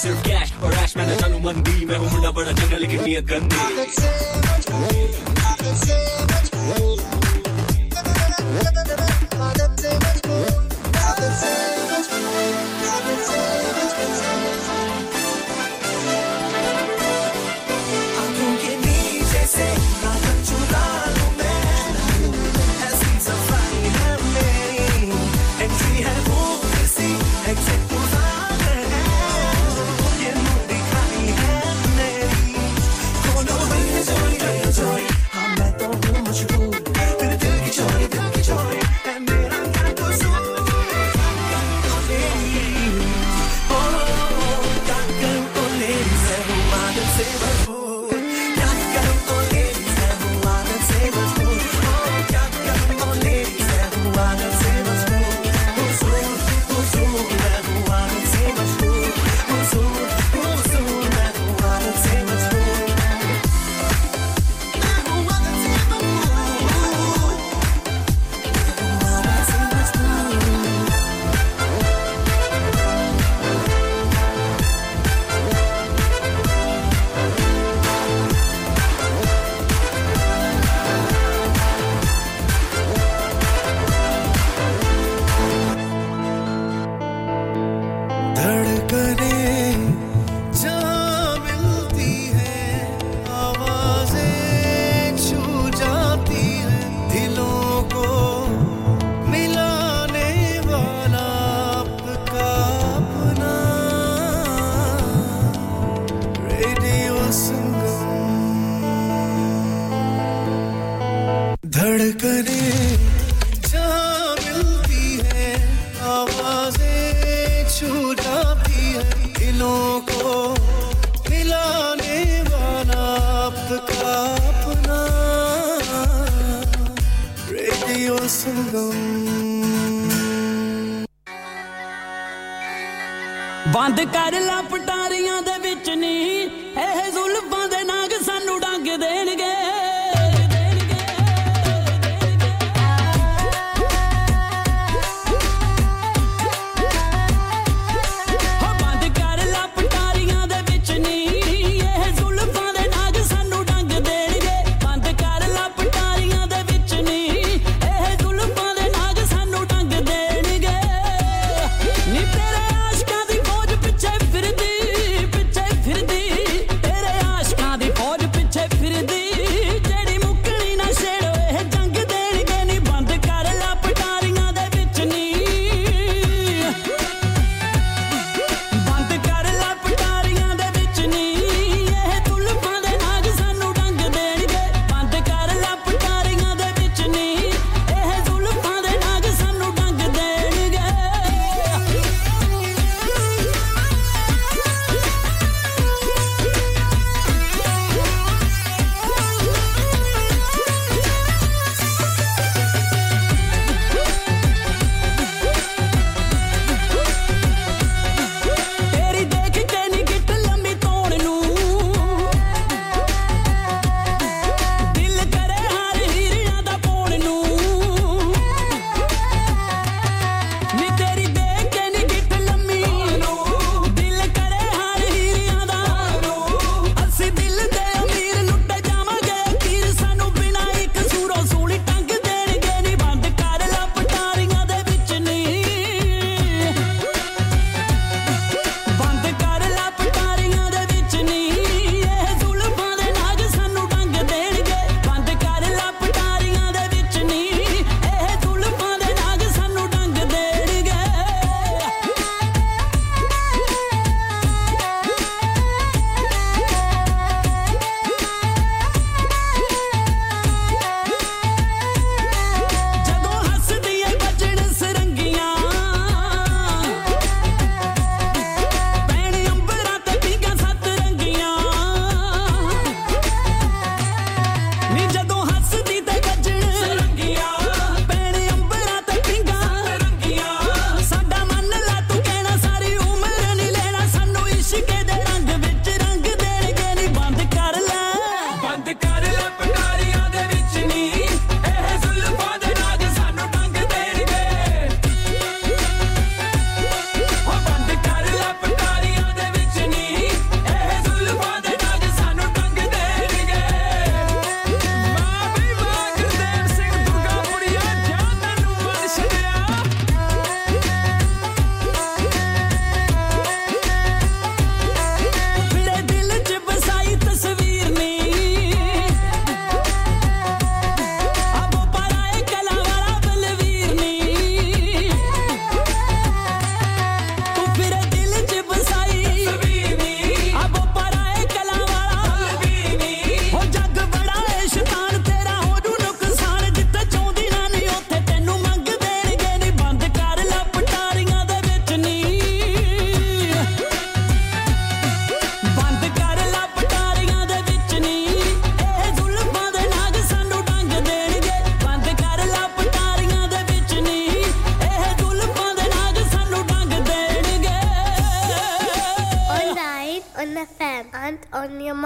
सिर्फ cash और ऐश मैं न जानू मंदी मैं हूं मुन्ना बड़ा जंगल लेकिन नियत गंदी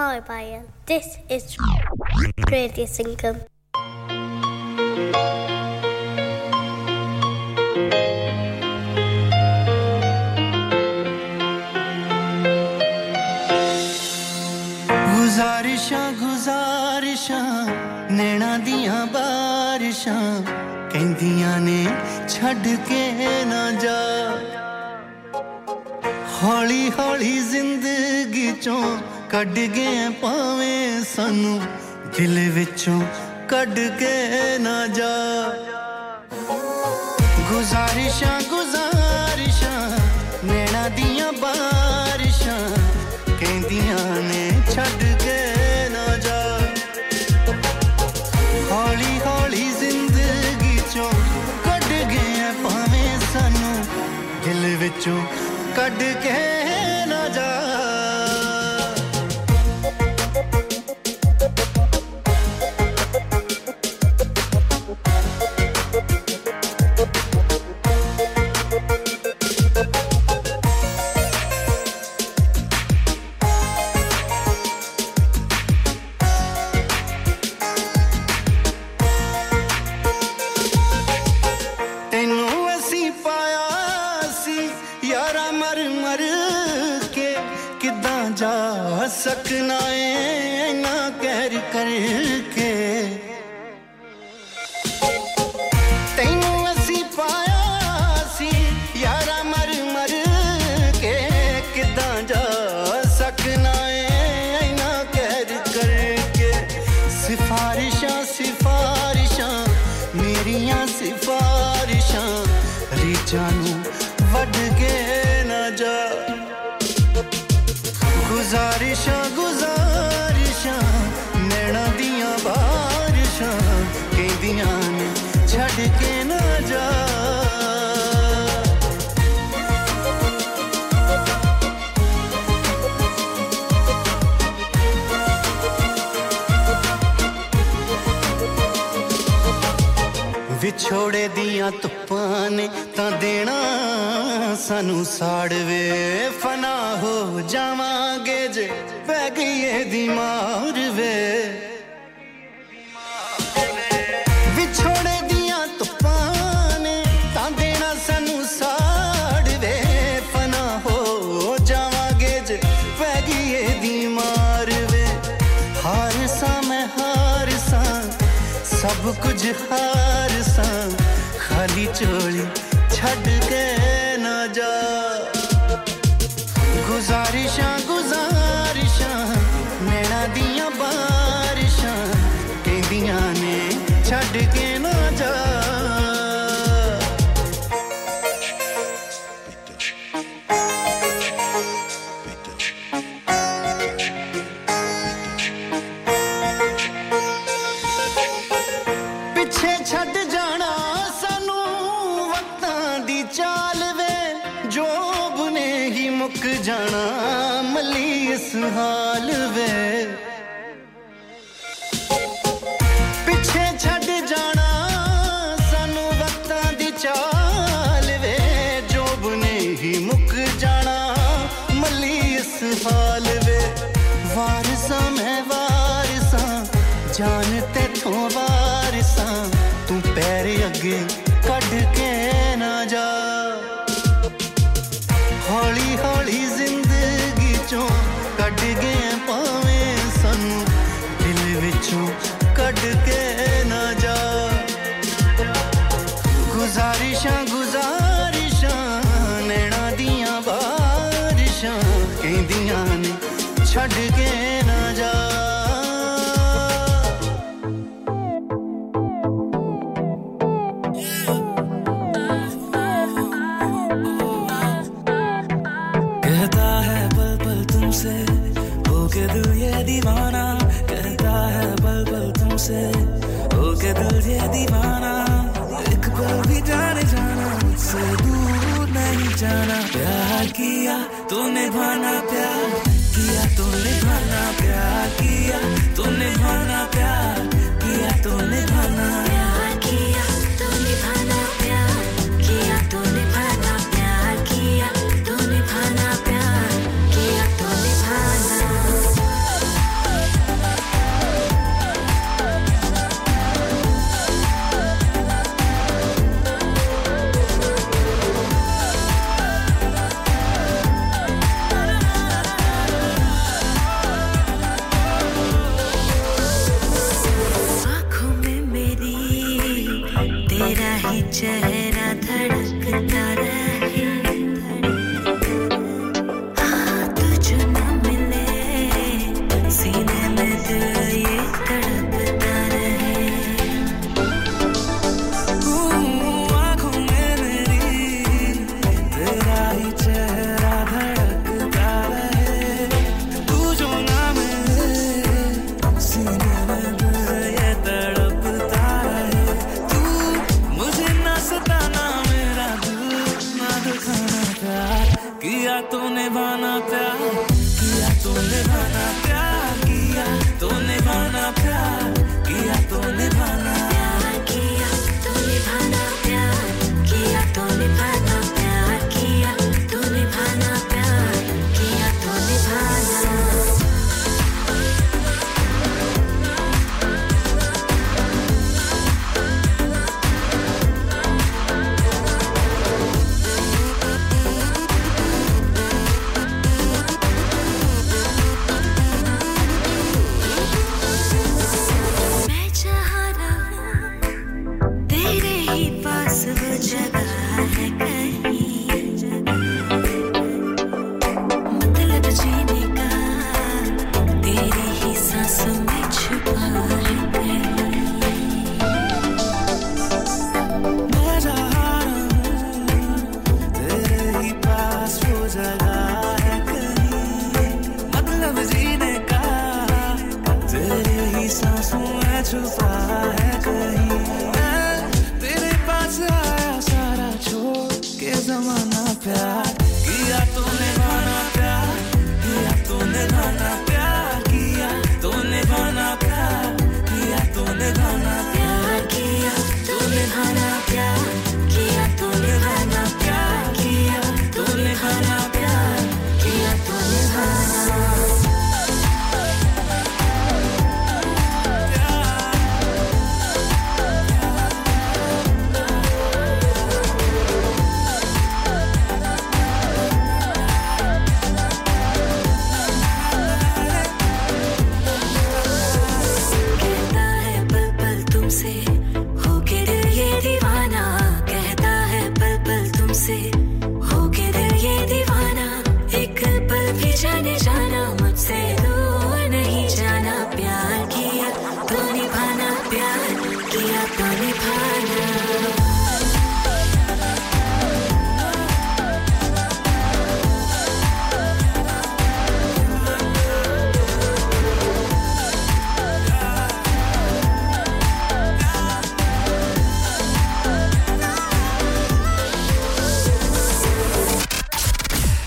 mobile. This is Radio Sangam. Guzarisha, guzarisha, nena diyan barisha, kendiyan ne chhad ke na ja. Holi holi zindagi chon kad gaye paave sanu, dil vichon kad ke na ja. Guzarisha, guzarisha, nena diyan barisha, kendiyan ne chhad ke na ja. Holi holi zindagi chon kad gaye paave sanu, dil vichon कट के ना जा छोड़े दिया तुपाने ता देना सानू साड़वे फना हो जावांगे जे पै गई दी मार वे कुछ हार सा खाली चोली छड़ के ना जा गुजारिशा गुजारिशा नैना दिया बारिशा तेंदिया ने छड़ के ना जा हाल वे पीछे छड़ जाना सानू वक्तां दी चाल वे जो बुने ही मुक जाना मली इस हाल वे वारसा मैं वारसा जानते तो वारसा तू पैर अगे कड़ के ना जा हौली हौली जिंदगी चो कट गए पावे सानू दिल विचों कट के ना जा गुजारिशां गुजारिशां नैना दियां बारिशां कहंदियां ने छड़ के ना जा दीवाना कहता है पल पल तुमसे ओ के दिल ये दीवाना एक पल भी जाने जाना मुझसे दूर नहीं जाना प्यार किया तूने भाना प्यार किया तूने भाना प्यार किया तूने भाना प्यार किया तूने भाना प्यार किया तूने भाना प्यार किया तूने भाना प्यार किया तूने भाना प्यार किया तूने भाना Oh,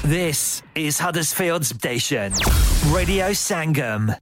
This is Huddersfield Station, Radio Sangam.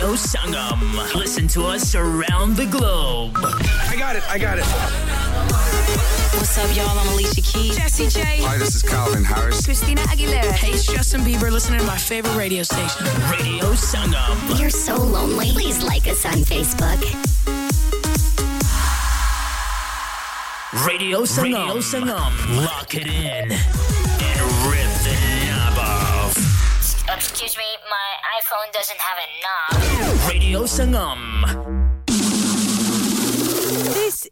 Radio Sangam. Listen to us around the globe. I got it, I got it. What's up, y'all? I'm Alicia Keys. Jessie J. Hi, this is Calvin Harris. Christina Aguilera. Hey, it's Justin Bieber, listening to my favorite radio station. Radio Sangam. You're so lonely. Please like us on Facebook. Radio Sangam. Radio Sangam. Lock it in and rip the knob off. Excuse me, my iPhone doesn't have a knob. Radio Sangam. This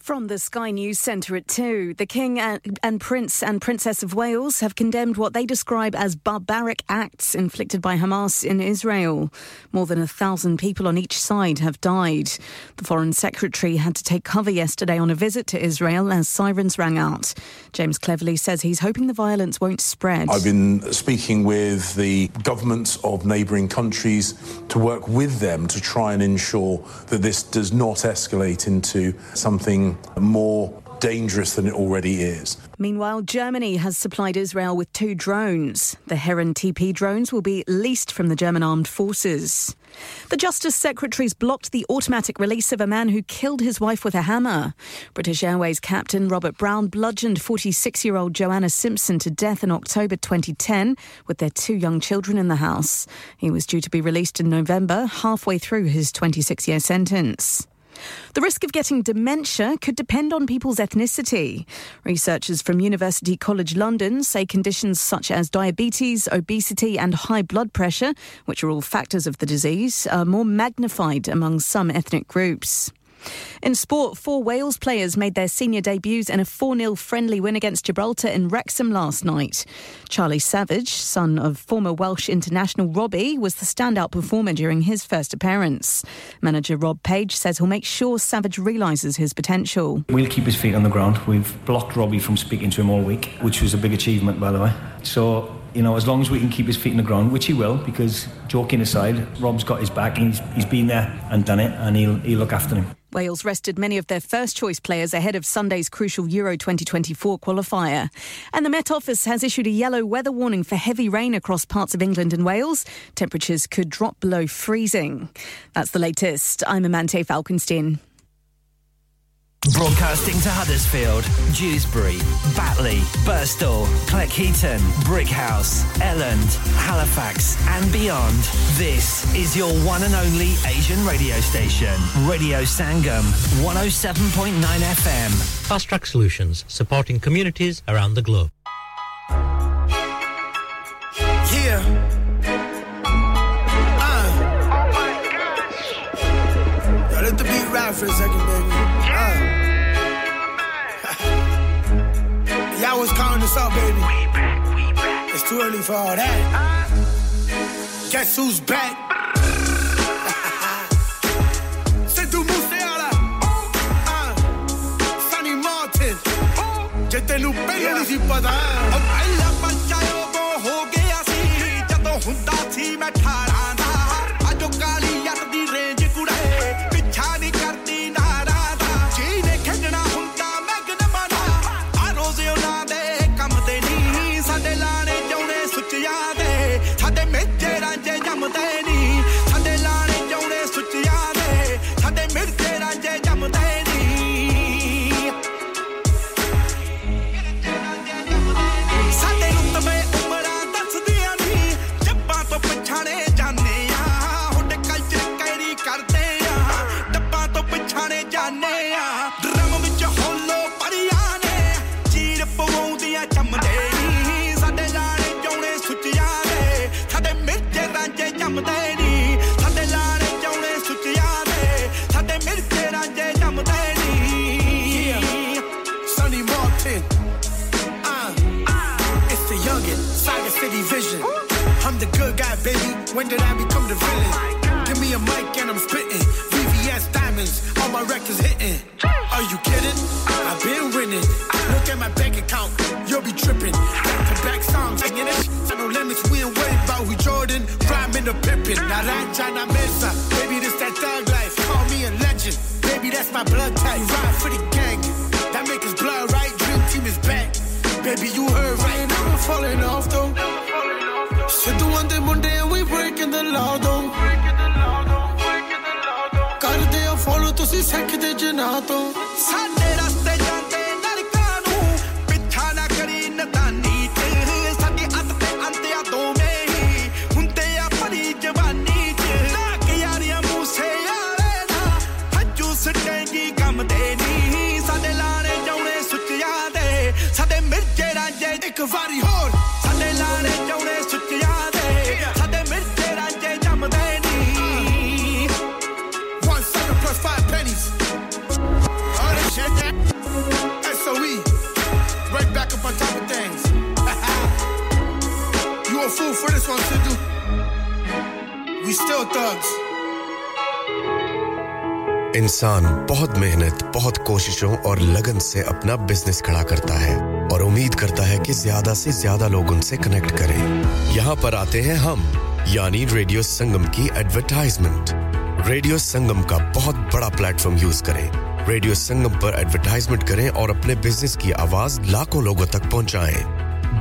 From the Sky News Centre at two, the King and, and Prince and Princess of Wales have condemned what they describe as barbaric acts inflicted by Hamas in Israel. More than a thousand people on each side have died. The Foreign Secretary had to take cover yesterday on a visit to Israel as sirens rang out. James Cleverly says he's hoping the violence won't spread. I've been speaking with the governments of neighbouring countries to work with them to try and ensure that this does not escalate into something more dangerous than it already is. Meanwhile, Germany has supplied Israel with two drones. The Heron T P drones will be leased from the German armed forces. The Justice Secretary's blocked the automatic release of a man who killed his wife with a hammer. British Airways captain Robert Brown bludgeoned forty-six-year-old Joanna Simpson to death in October twenty ten with their two young children in the house. He was due to be released in November, halfway through his twenty-six-year sentence. The risk of getting dementia could depend on people's ethnicity. Researchers from University College London say conditions such as diabetes, obesity and high blood pressure, which are all factors of the disease, are more magnified among some ethnic groups. In sport, four Wales players made their senior debuts in a four nil friendly win against Gibraltar in Wrexham last night. Charlie Savage, son of former Welsh international Robbie, was the standout performer during his first appearance. Manager Rob Page says he'll make sure Savage realises his potential. We'll keep his feet on the ground. We've blocked Robbie from speaking to him all week, which was a big achievement, by the way. So, you know, as long as we can keep his feet on the ground, which he will, because joking aside, Rob's got his back. He's he's been there and done it, and he'll he'll look after him. Wales rested many of their first-choice players ahead of Sunday's crucial Euro twenty twenty-four qualifier. And the Met Office has issued a yellow weather warning for heavy rain across parts of England and Wales. Temperatures could drop below freezing. That's the latest. I'm Amante Falkenstein. Broadcasting to Huddersfield, Dewsbury, Batley, Birstall, Cleckheaton, Brickhouse, Elland, Halifax and beyond. This is your one and only Asian radio station. Radio Sangam, one oh seven point nine F M. Fast Track Solutions, supporting communities around the globe. Yeah. Uh. Now let the beat ride for a second, baby. Y'all was calling us up, baby. We back, we back. It's too early for all that. Uh, Guess who's back? C'est tout moussé là. Ah, Sunny Martin. Je te nous paye les hippodins. Ab alla panchayo wo ho gaya si. Jadon hunda thi main thara da. Ajo kali yat di range kudae. Pichha nahi karti na na na. Jeene khanjna hunda magna bana. Aa roze na de kam de ni. Sade laane jaune such yaade. Sade mirje ranje jamde ni. Sade laane jaune such yaade. Sade mirje ranje jamde ni. Sade rut mein umra das diya ni. Jabba to pichhane jaane ya. Hud culture kairi karde ya. Jabba to pichhane jaane ya. Drum vich holo pariyan ne. Cheer pawundiya jamde ni. Sade laane jaune such yaade. Sade mirje ranje jamde ni. Sade laane jaune such yaade. Sade mirje ranje jamde ni. Sunny Martin. Uh, it's the youngin', Saga City Vision. I'm the good guy, baby. When did I become the villain? Give me a mic and I'm spittin'. V V S diamonds, all my records hittin'. Are you kidding? I've been winning. Look at my bank account, you'll be tripping. Back to back songs, singing it. No limits, we ain't worried about we Jordan. Rhyming the pimpin'. Now that John Mensa, baby, this that thug life. Call me a legend, baby, that's my blood type. Ride for the gang, that make us blood right. Dream team is back, baby, you heard right. Never falling off though. Said the one day, one day, we breaking the law though. Follow to see second genato. Sunday, that's the day, Naricano. Pitana Karina Tani. Sunday, Ante Adome. Untea Parija Vanita. Nakiaria Muse Arena. Haju Sutani Kamadeni. Sunday, Lane, Jone Sutiade. Sunday, Mirjera Jedicavari Hor. Sunday, Lane, Jone Sutiade. Sunday, Mirjera Jedicamadeni. Five pennies. All this shit that S O E. Right back up on top of things. You a fool for this one, Sidhu. We still thugs. इंसान बहुत मेहनत, बहुत कोशिशों और लगन से अपना business खड़ा करता है और उम्मीद करता है कि ज्यादा से ज्यादा लोग उनसे कनेक्ट करें। यहाँ पर आते हैं हम, यानी रेडियो संगम की एडवर्टाइजमेंट। रेडियो संगम का बहुत बड़ा प्लेटफॉर्म यूज करें रेडियो संगम पर एडवर्टाइजमेंट करें और अपने बिजनेस की आवाज लाखों लोगों तक पहुंचाएं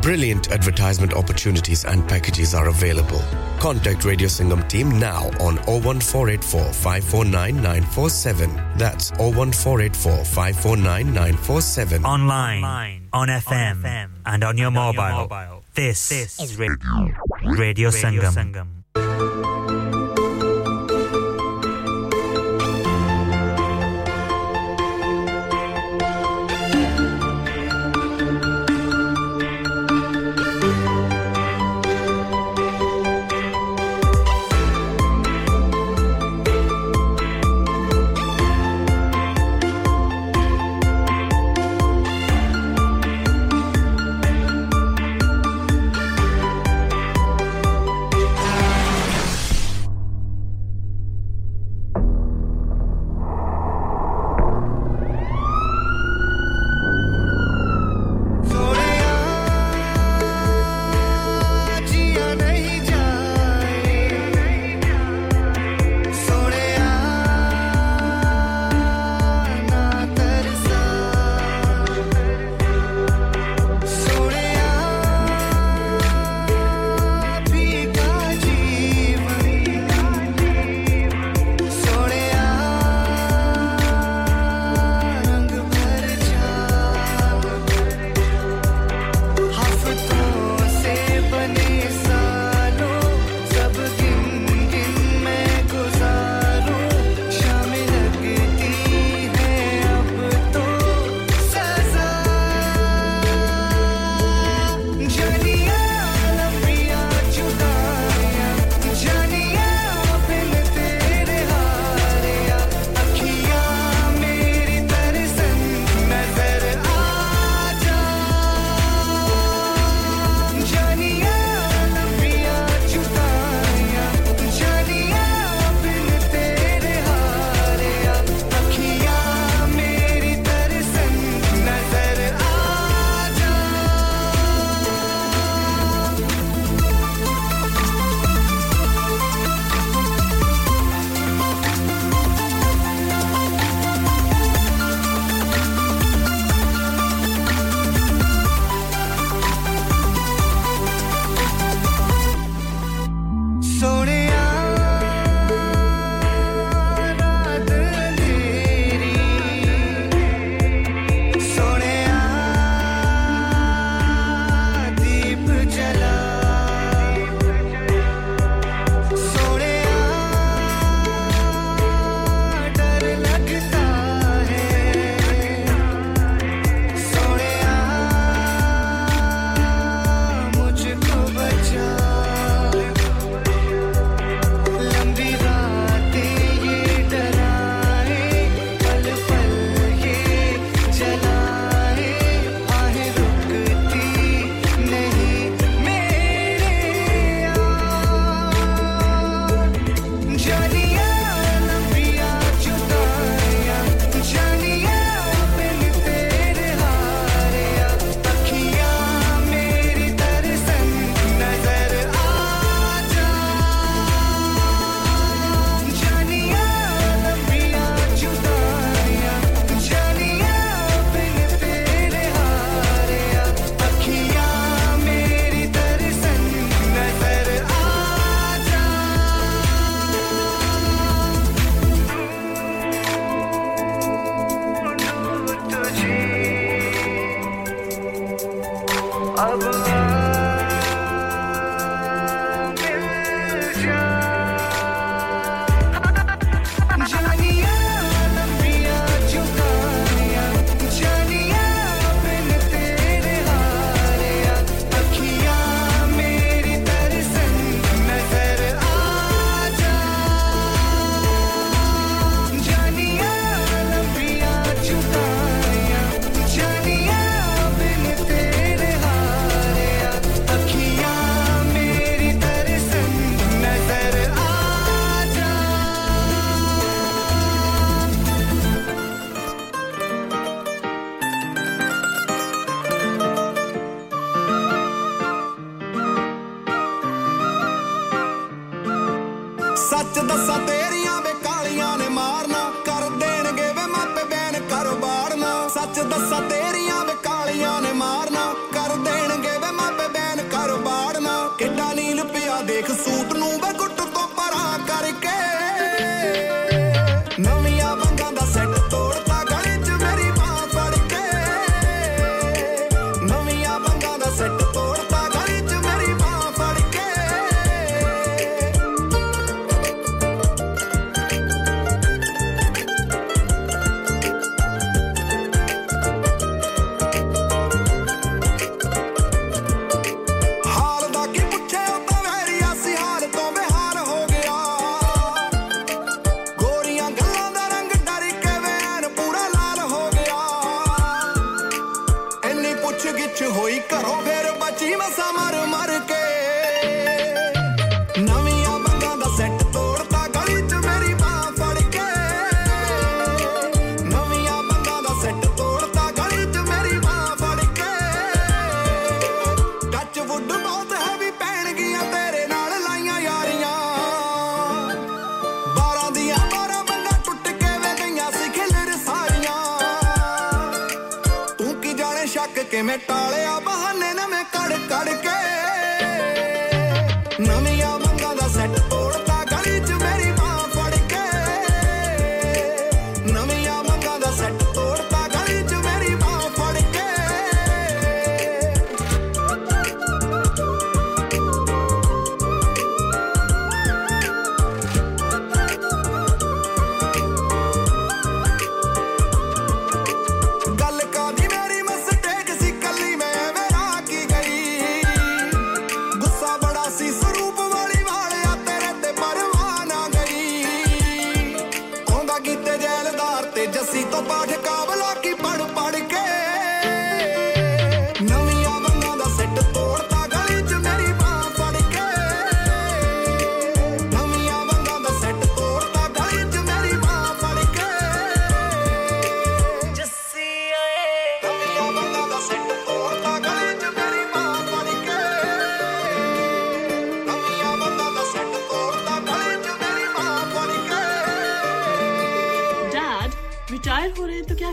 Brilliant advertisement opportunities and packages are available. Contact Radio Sangam team now on oh one four eight four, five four nine, nine four seven. That's oh one four eight four, five four nine, nine four seven. Online, Online on, F M, on F M, and on your, and mobile. On your mobile. This, this is Radio, Radio, Radio Sangam. Sangam.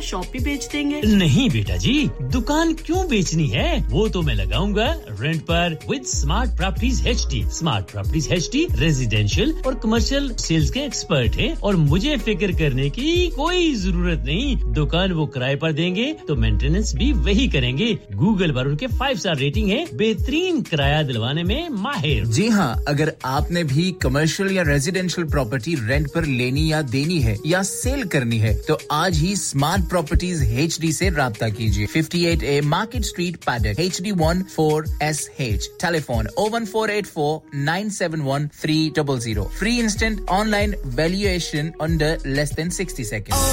Shop भी बेच देंगे नहीं बेटा जी दुकान क्यों बेचनी है वो तो मैं लगाऊंगा रेंट पर with Smart Properties HD Smart Properties HD residential और कमर्शियल सेल्स के एक्सपर्ट हैं और मुझे फिक्र करने की कोई जरूरत नहीं दुकान वो किराए पर देंगे तो मेंटेनेंस भी वही करेंगे गूगल पर उनके five स्टार रेटिंग है बेहतरीन किराया दिलवाने में माहिर जी हां अगर आपने भी कमर्शियल या रेजिडेंशियल प्रॉपर्टी रेंट पर लेनी या देनी है या सेल करनी है तो आज ही स्मार्ट प्रॉपर्टीज एचडी से राब्ता कीजिए fifty-eight A Market Street Paddock H D one four S H telephone oh one four eight four nine seven one three zero zero free instant online valuation under less than sixty seconds oh,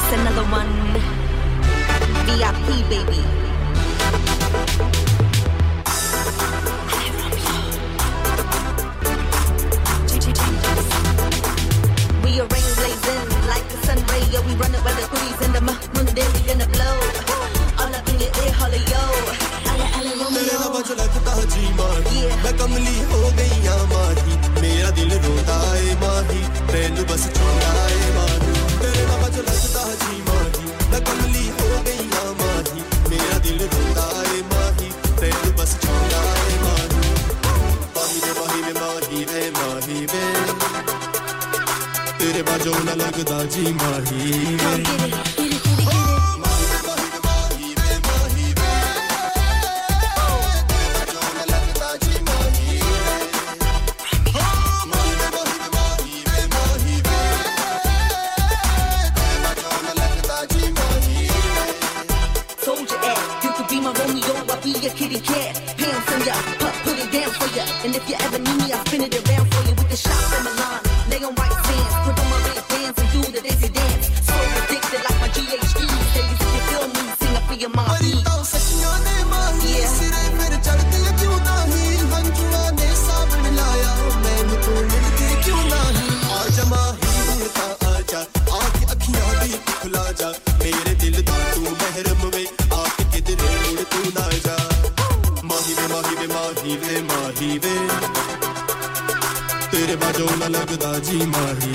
it's another one V I P baby Yo, we run it while the cooties in the moon, then we gonna blow. All up in your ear, holla yo. Alla, alla, lo, lo. Tera bacha lagta haji maahi, main kamli ho gayi ya maahi. Mera dil rota hai maahi, tenu bas chhoda hai maahi. Tera bacha lagta haji maahi, main kamli ho gayi ya maahi. Mera dil rota hai maahi, tenu bas chhoda hai maahi. Maahi re maahi re maahi re maahi re. तेरे बाजों ना लगदा जी माही वे Don't let the dodgy money.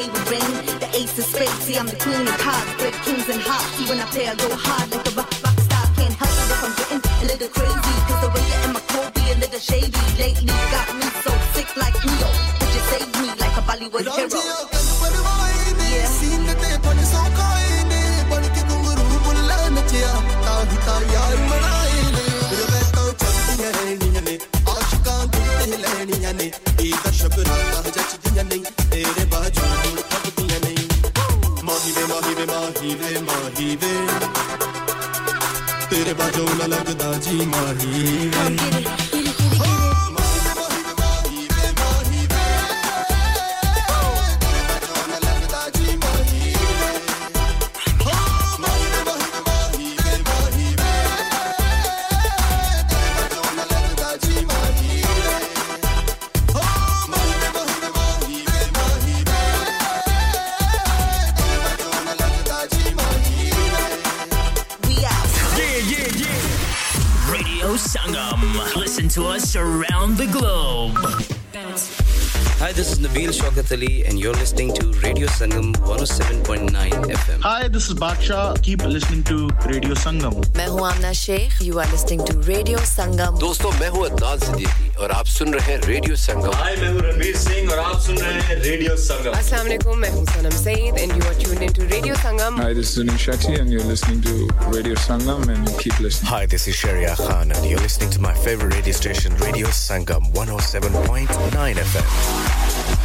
play with rain. The ace of spades, see I'm the queen of hearts, break kings and hearts. See when I play I go hard like a rock, rock star. Can't help it if I'm getting a little crazy, cause the way you're in my cold be a little shady. Lately got me so sick like Neo, could you save me like a Bollywood hero? Come get it. Around the globe. Hi, this is Nabil Shaukat Ali, and you're listening to Radio Sangam one oh seven point nine F M. Hi, this is Baksha. Keep listening to Radio Sangam. I'm Amna Sheikh. You are listening to Radio Sangam. Friends, I'm Adnan Siddiqui, and you're listening to Radio Sangam. Hi, I'm Ranveer Singh, and you're listening to Radio Sangam. Assalamu alaikum. I'm Sanam Saeed, and you are tuned into Radio Sangam. Hi, this is Zunin Shakshi, and you're listening to Radio Sangam, and you keep listening. Hi, this is Sharia Khan, and you're listening to my favorite radio station, Radio Sangam one oh seven point nine F M.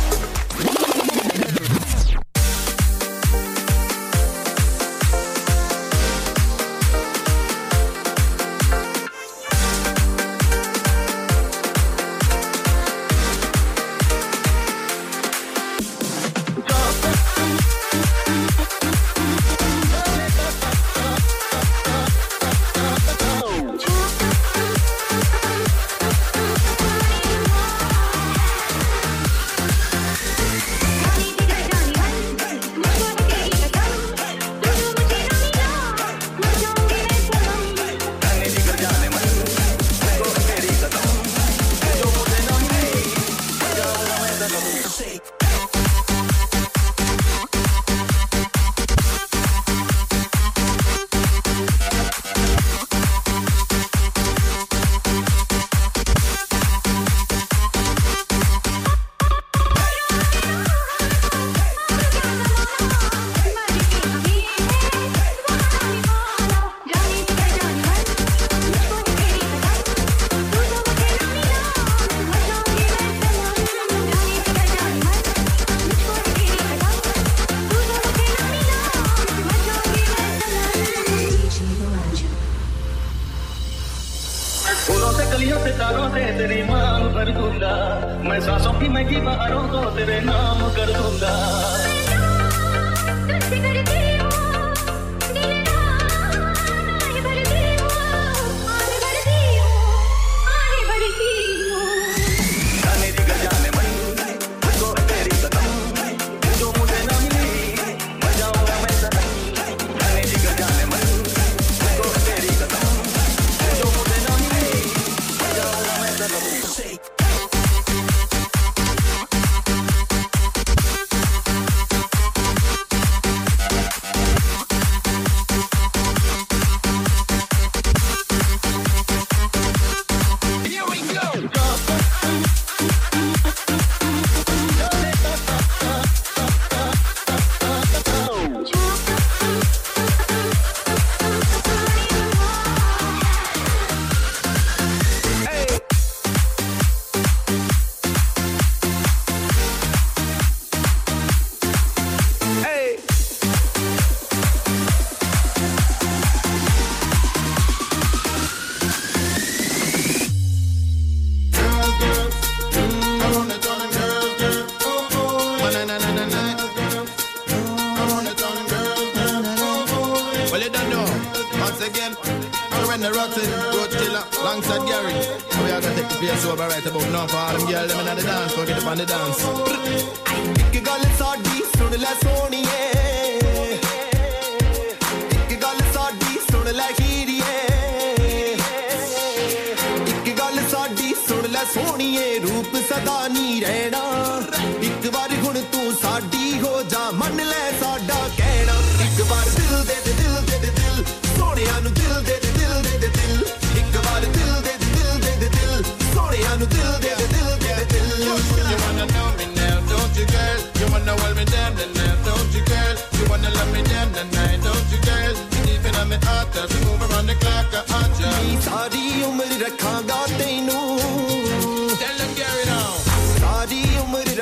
Soniye roop sada nahi rehna, ik baar hun tu saadi ho ja.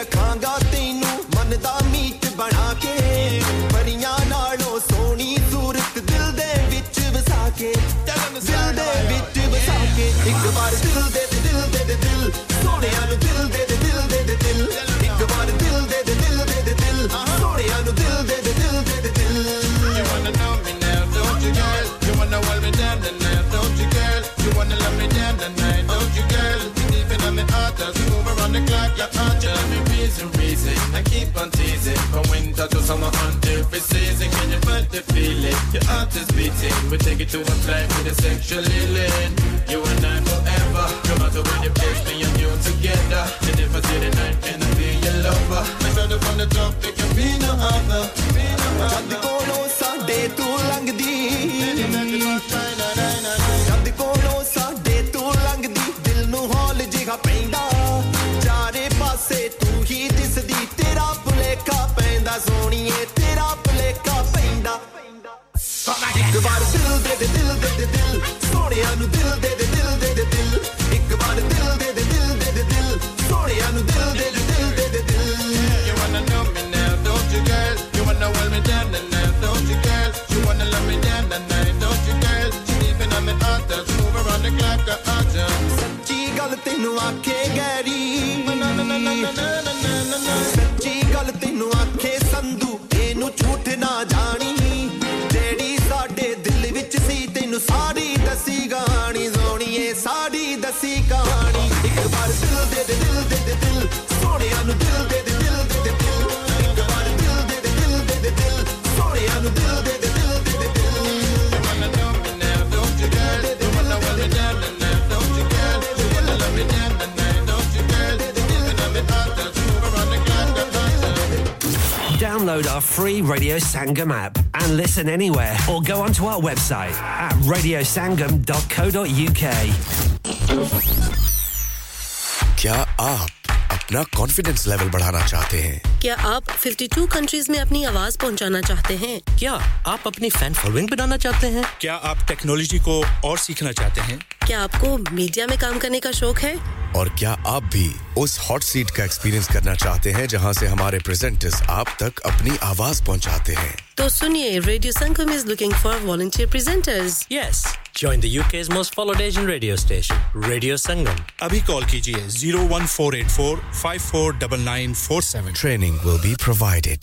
रखांगा तेनू मन दा मीत बना के परियां नालों सोनी सूरत दिल दे विच बसा के दिल दे विच बसा के एक बार दिल दे दे दिल दे दे दिल सोनिया नु दिल दे दे दिल दे दे दिल एक बार दिल दे दे दिल दे दे दिल सोनिया नु दिल दे दे दिल दे दे दिल You wanna know me now, don't you girl? You wanna hold me down the night, don't you girl? You wanna love me down the night, don't you girl? On the heart, that's over on the clock, your heart, you love me reason, reason, I keep on teasing, from winter to summer until every season, can you feel the feeling, your heart is beating, we take it to a flight with a sexual healing, you and I forever, no matter where you place me and you together, and if I see the night, can I be your lover, I said up on the top, there can be no other, be no other, Chand ko no sa de tu lang di, Chand ko no sa de tu lang di, dil nu hol ga painda jare passe tu hi disdi tera buleka painda soniye tera buleka painda ek baar dil de de dil de de dil soniya nu dil de de dil de de dil ek baar dil de de dil de de dil soniya nu dil de de dil de de dil You wanna know me now, don't you girl? You wanna hold me down the night, don't you girl? You wanna love me down the night, don't you girl? You even on me out that's over on the clock I just तेनु आखे Gary सच्ची गल तेनु आखे संधू तेनु झूठ ना जानी जेडी साडे दिल विच सी तेनु सारी दसी कहानी सोनिए सारी दसी कहानी एक बार दिल दे दे दिल दे दे दिल सोनिया नु दिल दे दे दिल दे दे दिल एक बार दिल दे दे दिल दे दे दिल सोनिया नु दिल दे दे दिल दे दे दिल You wanna know me now, don't you girl? You wanna hold me down the night, don't you girl? Love me down the night, don't you girl? Even on the heart, that's over on the clock, the heart. Download our free Radio Sangam app and listen anywhere, or go onto our website at radio sangam dot co dot u k. क्या आप अपना confidence level बढ़ाना चाहते हैं? क्या आप fifty-two countries में अपनी आवाज पहुंचाना चाहते हैं? क्या आप अपनी फैन फॉलोइंग बनाना चाहते हैं? क्या आप टेक्नोलॉजी को और सीखना चाहते हैं? क्या आपको मीडिया में काम करने का शौक है? और क्या आप भी उस हॉट सीट का एक्सपीरियंस करना चाहते हैं जहां से हमारे प्रेजेंटर्स आप तक अपनी आवाज पहुंचाते हैं? तो सुनिए, Radio Sangam is looking for volunteer presenters. Yes, join the U K's most followed Asian radio station, Radio Sangam. Abhi call kijiye zero one four eight four five four nine nine four seven. Training will be provided.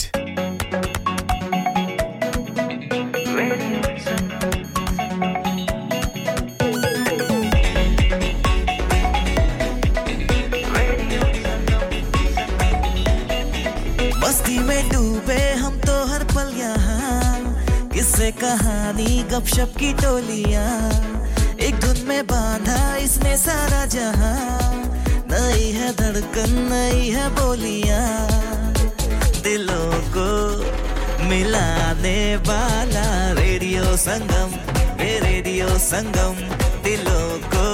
कहानी गपशप की टोलियां एक धुन में बांधा इसने सारा जहां नई है धड़कन नई है बोलियां दिलों को मिलाने वाला रेडियो संगम रे रेडियो संगम दिलों को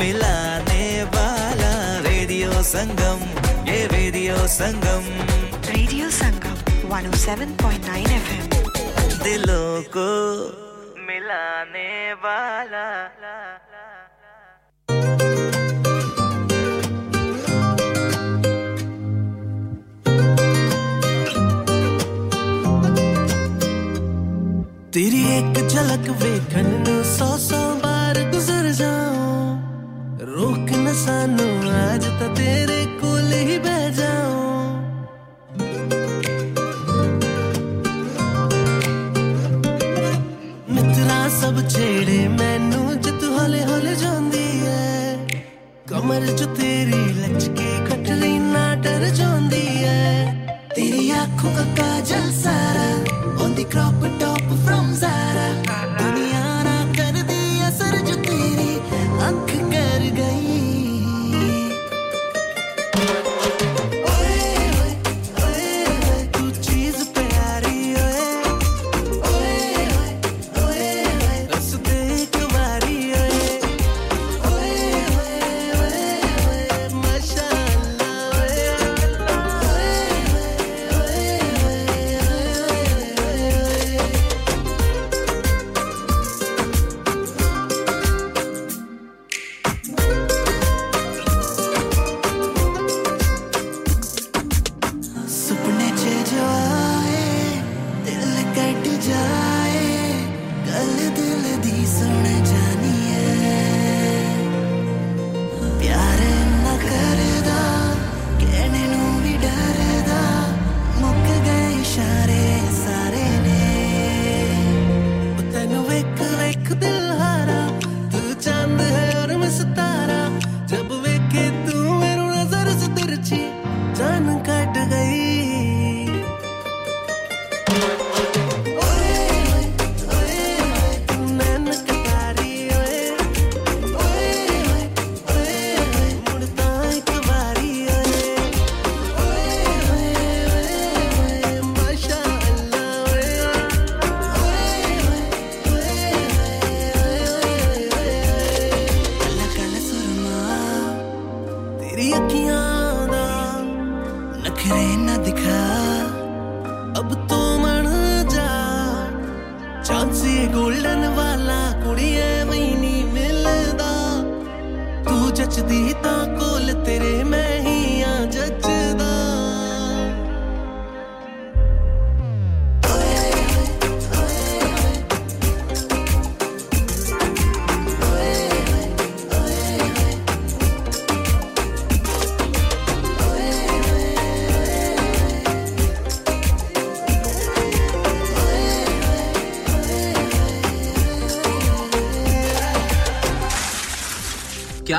मिलाने वाला रेडियो संगम ये radio Sangam radio Sangam one oh seven point nine F M दिलों को मिलाने वाला तेरी एक झलक देखन सौ सौ बार गुजर जाऊं रोक न सानू आज तो तेरे कोल ही बह जाऊं सब छेड़े मैनू जित हौले हौले जांदी है कमर जो तेरी लचके खटली ना डर जांदी है तेरी आंखों का काजल सारा on the crop top from Zara दुनिया ना आँखें न दिखा अब तो मन जा चांसी गोल्डन वाला कुड़िए वही नहीं मिलदा तू जचदी ता कोल तेरे मैं ही आ जचदा क्या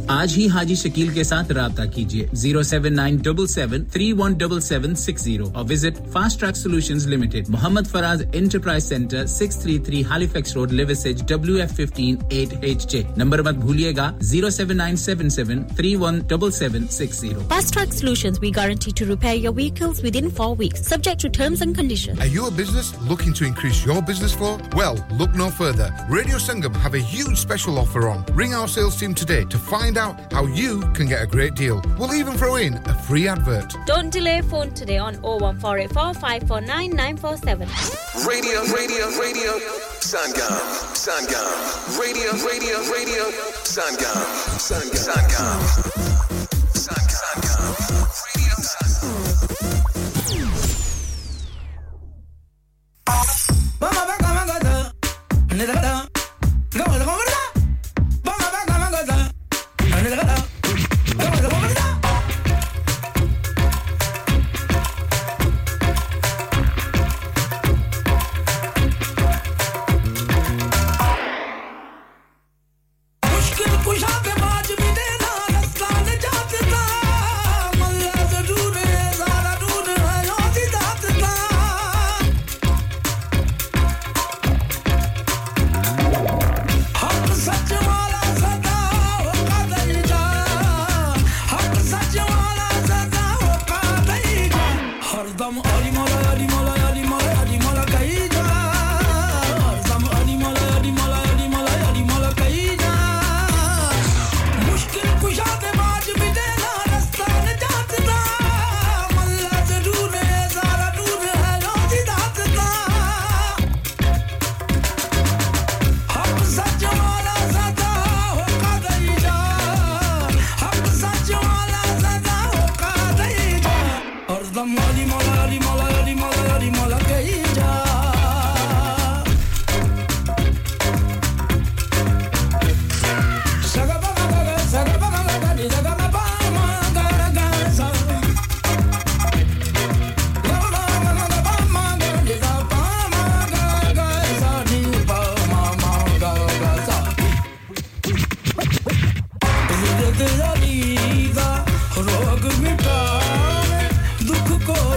आज ही हाजी शकील के साथ राबता कीजिए zero seven nine seven seven three one seven seven six zero और visit fast track solutions limited Mohammad Faraz enterprise centre six thirty-three Halifax road Liversedge W F one five eight H J number मत भूलिएगा zero seven nine seven seven three one seven seven six zero Fast Track Solutions we guarantee to repair your vehicles within four weeks subject to terms and conditions Are you a business looking to increase your business flow? Well, look no further. Radio Sangam have a huge special offer on. Ring our sales team today to find out how you can get a great deal. We'll even throw in a free advert. Don't delay phone today on oh one four eight four five four nine nine four seven. Radio, radio, radio, Sangam, Sangam. Radio, radio, radio, Sangam, Sangam, Sangam. Sangam, Radio Sangam. Mama, mama, mama, mama, mama, mama, Go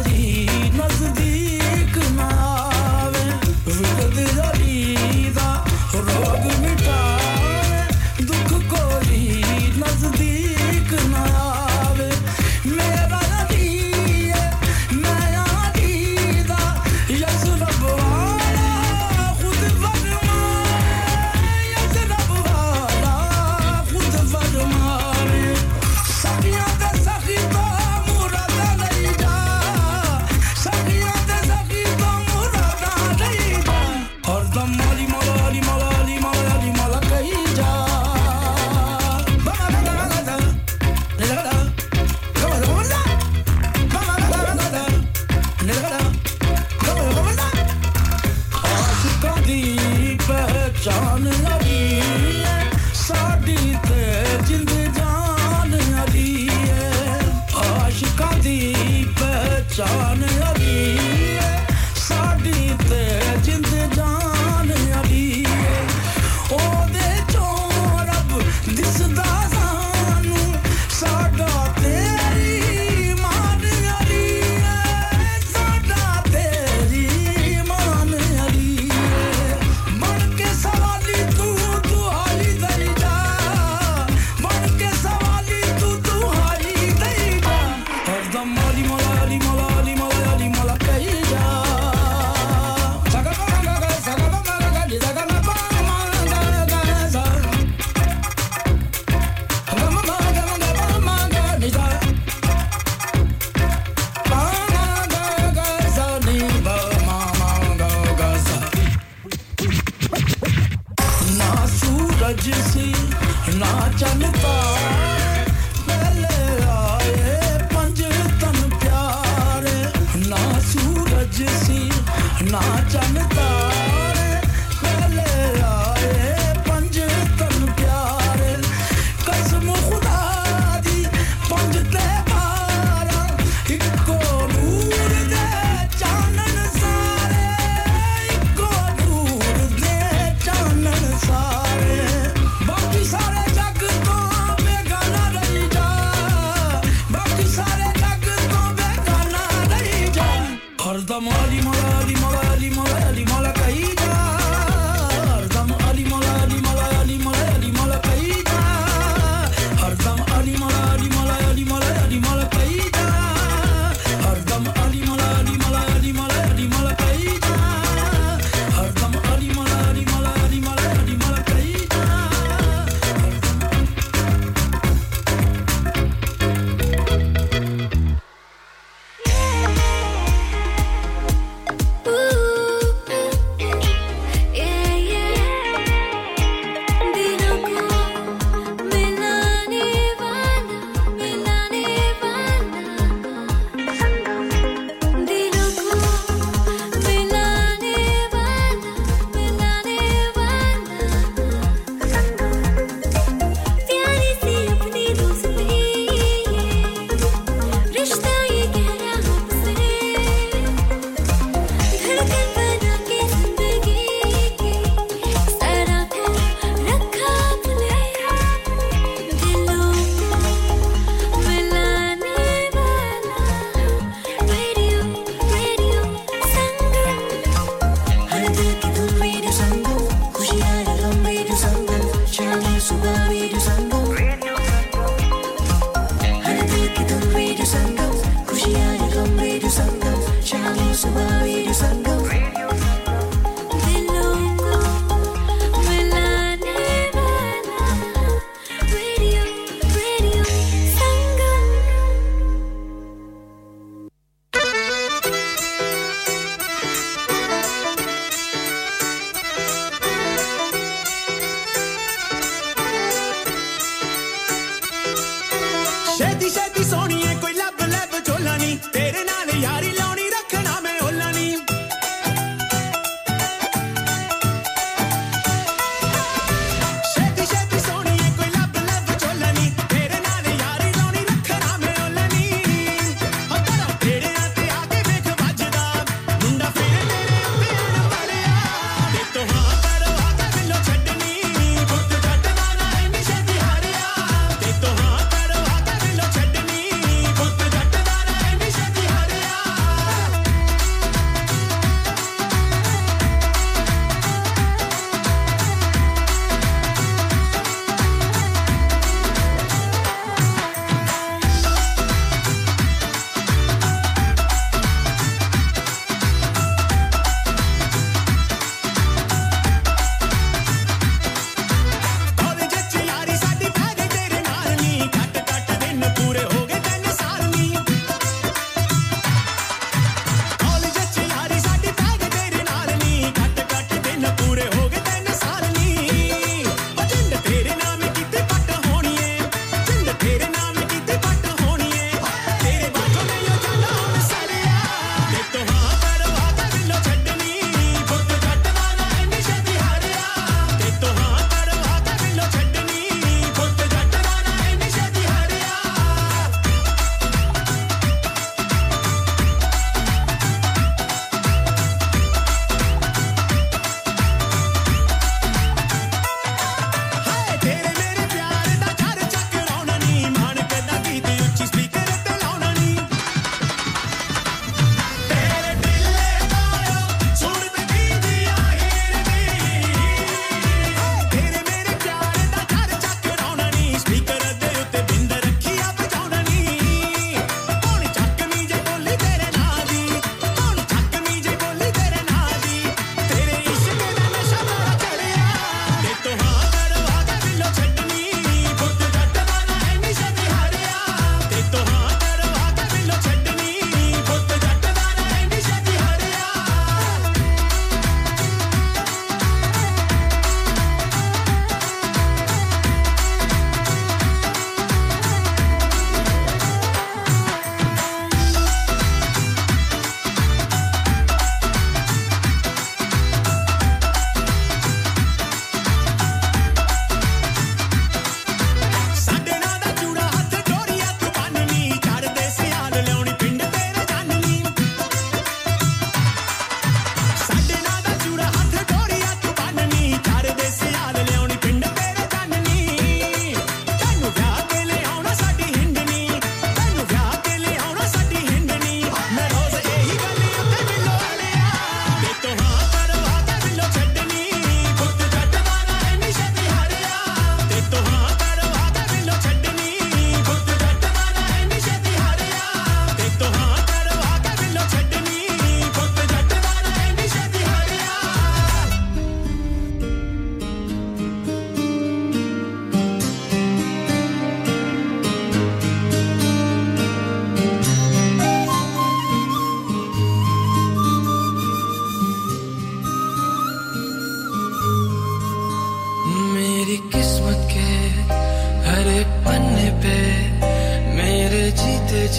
Shady, shady, soniye, koi lab lab cholani. Tere naal yaari launi, rakhna main holani.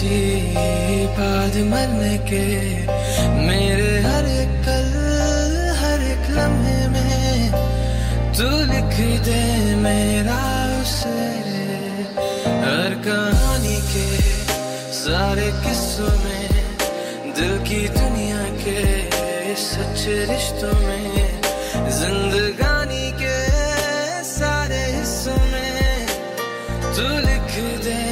बाद मन के मेरे हर एक कल हर एक लम्हे में तू लिख दे मेरा उसे हर कहानी के सारे किस्सों में दिल की दुनिया के सच्चे रिश्तों में जिंदगानी के सारे हिस्सों में तू लिख दे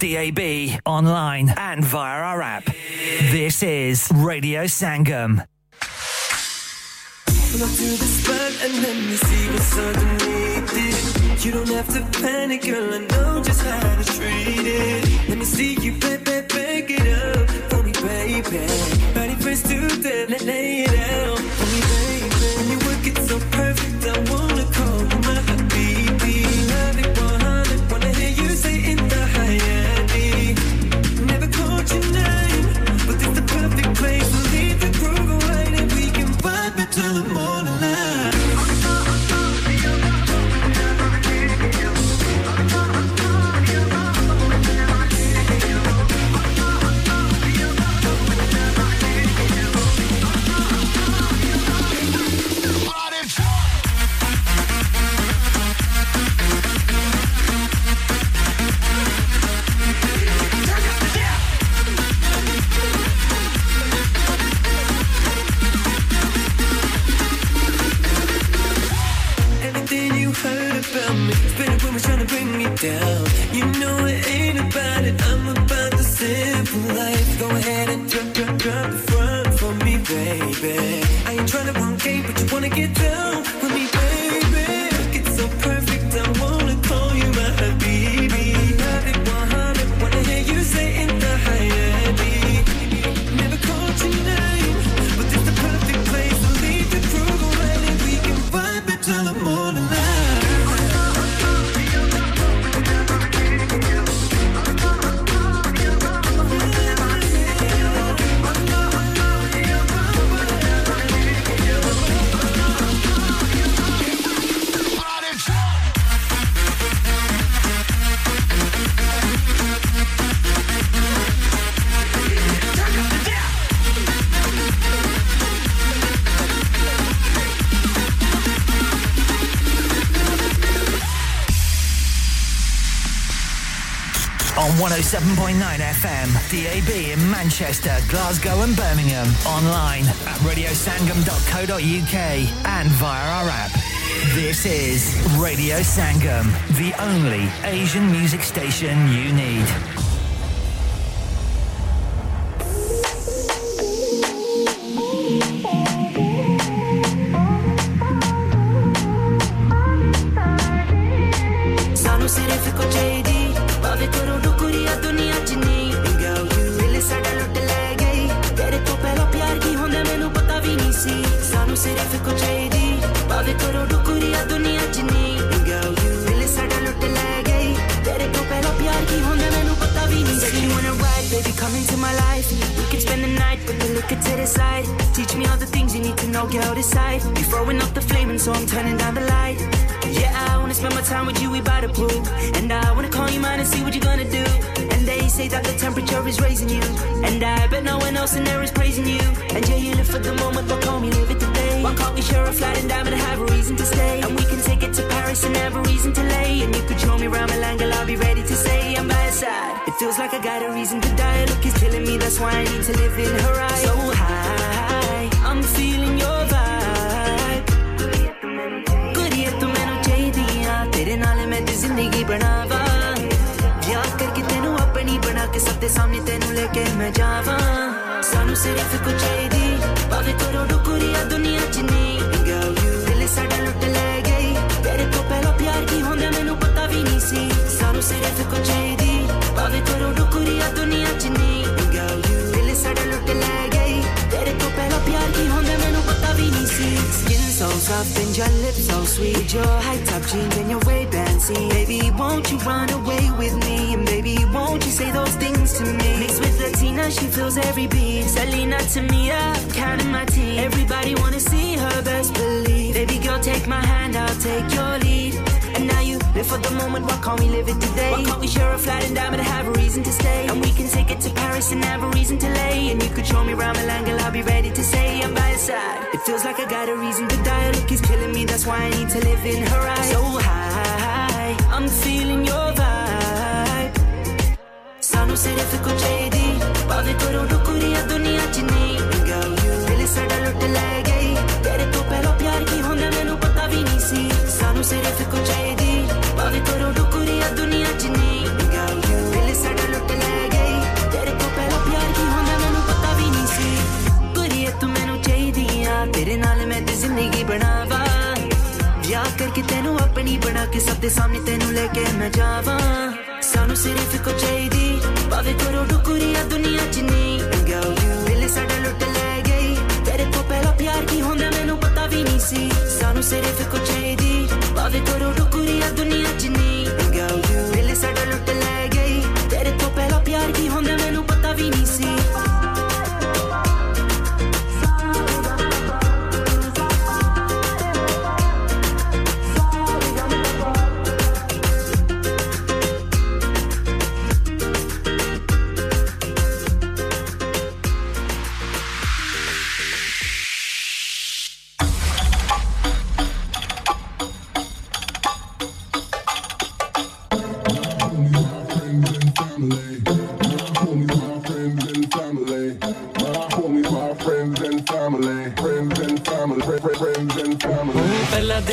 D A B, online and via our app. This is Radio Sangam. Look through the spot and let me see what's underneath it. You don't have to panic, girl, I know just how to treat it. Let me see you, baby, pick it up for me, baby. Body first to death, let lay it out for me, baby. When you work it so perfect, I wanna call you my baby. Love it one hundred, wanna hear you say it the higher. Your name, but it's the perfect place to leave the groove away and we can vibe it till the morning light. one oh seven point nine F M, D A B in Manchester, Glasgow and Birmingham. Online at radio sangam dot co dot U K and via our app. This is Radio Sangam, the only Asian music station you need.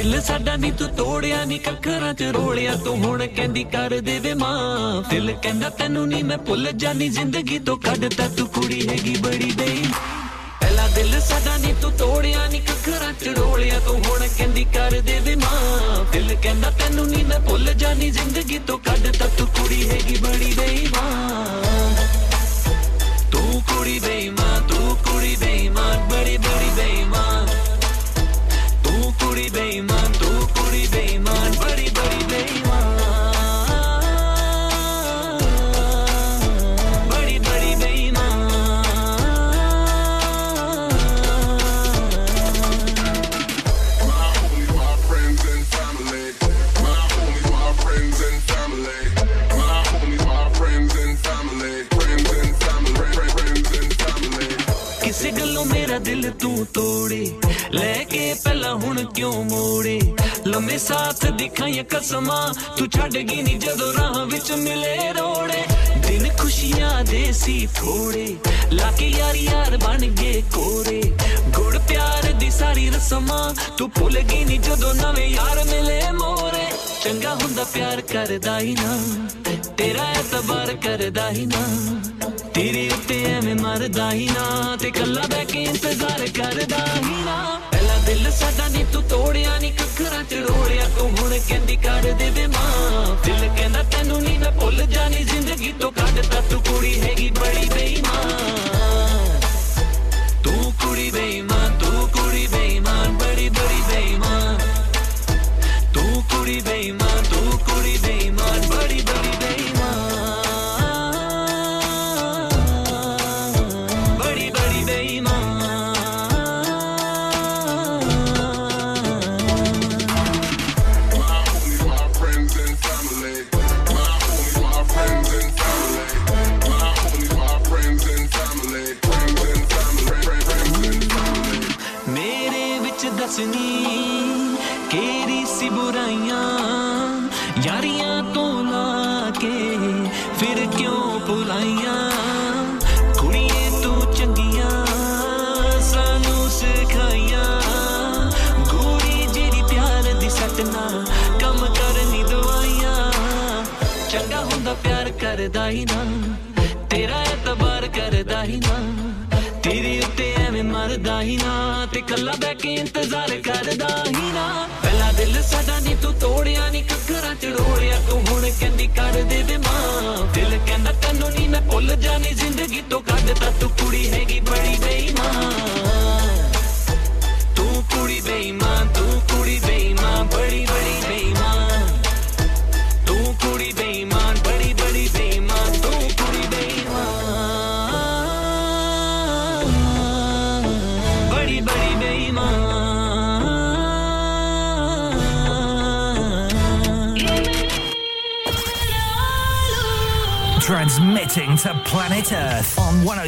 दिल साडा नी तू तोड़िया नी कखरा च रोलिया तू हुण कहंदी कर देवे मां दिल कहंदा तैनू नी मैं भुल जानी जिंदगी तो कढता तू कुड़ी हैगी बड़ी बेईमान दिल सदा नी तू तोड़िया नी कखरा च रोलिया तू हुण कहंदी कर देवे मां दिल कहंदा तैनू नी मैं भुल जानी जिंदगी तो कढता तू कुड़ी हैगी बड़ी बेईमान तू कुड़ी बेईमान तू कुड़ी बेईमान बड़ी बड़ी बेईमान तू कुड़ी बेईमान तू कुड़ी बेईमान बड़ी बड़ी बेईमान दिल तू तोड़े लेके पहला हुन क्यों मोड़े लम्बे साथ दिखाया कसमा तू छड़गी नी जदों राह विच मिले रोड़े दिन खुशियां देसी थोड़े लाके यार यार बन गए कोरे गुड़ प्यार दी सारी रस्मा तू भुलगी नी जदों नवे यार मिले मोरे चंगा हुंदा प्यार करदा ही ना तेरा एतबार करदा ही ना तेरे उत्ते मैं मरदा ही ना ते कल्ला बैके इंतजार करदा ही ना पहला दिल साडा नी तू तोड़िया नी कखरा च रोलिया तू हुण कहंदी कर देवे मां दिल कहंदा तैनू नी मैं भुल जानी जिंदगी तो कढता तू कुड़ी हैगी बड़ी बेईमान तू कुड़ी बेईमान तू कुड़ी बेईमान बड़ी बड़ी बेईमान तू कुड़ी बेईमान तू कुड़ी बेईमान बड़ी बड़ी बेईमान नी केरी सी बुराइयां यारियां तो लाके फिर क्यों बुलाइयां कुड़िए तू चंगियां सानू सिखाइयां गोरी जेरी प्यार दी सतना कम करनी दवाइयां चंगा हुंदा प्यार करदा ही ना तेरा एतबार करदा ही ना तेरे उत्ते मैं मरदा ही ना ते कल्ला बैके इंतजार करदा ही ना पहला दिल साडा नी तू तोड़िया नी कखरा च रोलिया तू हुण कहंदी कर देवे मां दिल कहंदा तैनू नी मैं भुल जानी जिंदगी तो कढता तू कुड़ी हैगी बड़ी बेईमान तू कुड़ी बेईमान तू कुड़ी बेईमान बड़ी बड़ी बेईमान तू कुड़ी बेईमान बड़ी बड़ी बेईमान तू कुड़ी बेईमान Transmitting to planet Earth on one oh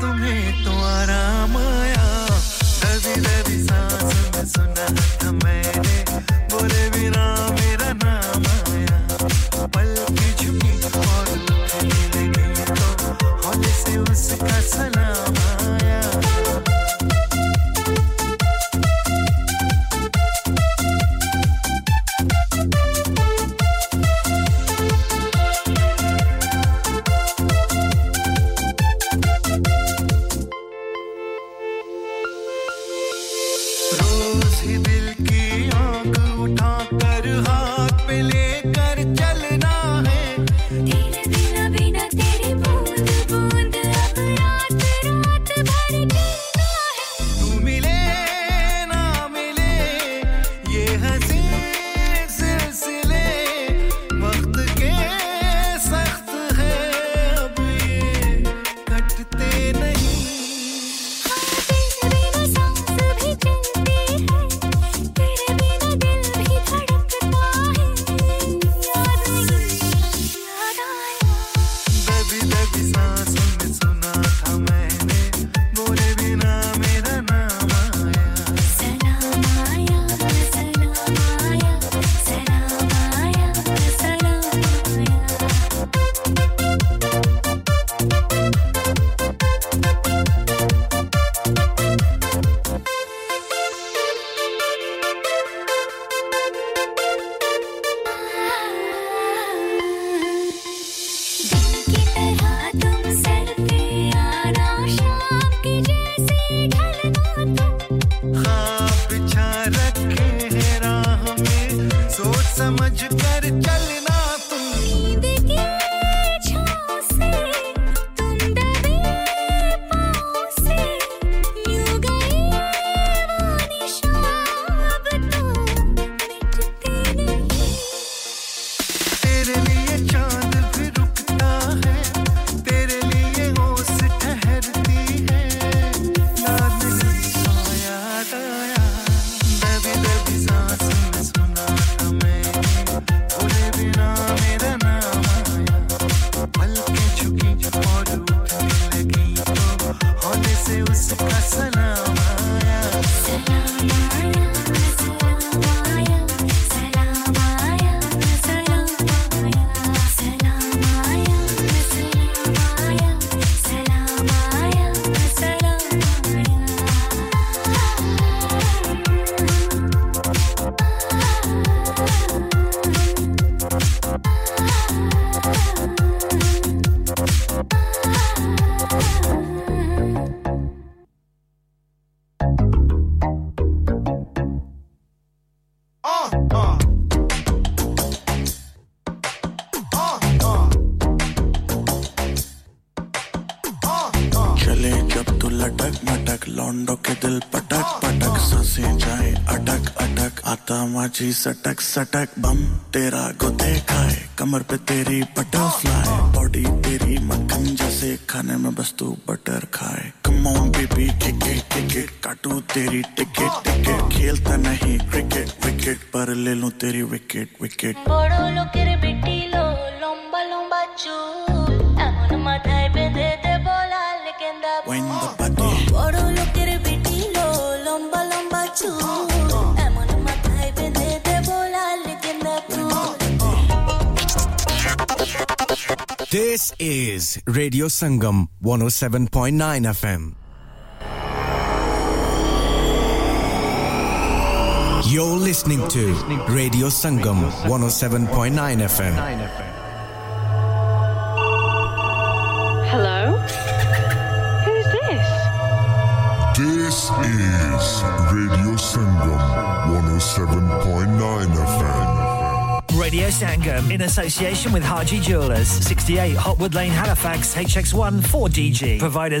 तुम्हें तो आराम आया दबी दबी सांस में सुना था मैंने बोले बिना मेरा नाम आया पल की छुपी और लुटने लगी तो होले से उसका सलाम आया सटक सटक बम तेरा गोदे खाए कमर पे तेरी बटरफ्लाई बॉडी तेरी मक्खन जैसे खाने में बस तू बटर खाए come on baby kick kick काटू तेरी टिकट टिकट खेलता नहीं क्रिकेट विकेट पर ले लूं तेरी विकेट विकेट बड़ो लो करे बेटी लो लंबा लंबा चूल अपन माथे पे दे दे बोला लेकिन द बड़ो लो करे बेटी लो लंबा लंबा चूल This is Radio Sangam one oh seven point nine FM. You're listening to Radio Sangam one oh seven point nine FM. Hello? Who's this? This is Radio Sangam one oh seven point nine FM. Radio Sangam in association with Haji Jewellers, sixty-eight Hotwood Lane, Halifax, H X one four D G. Providers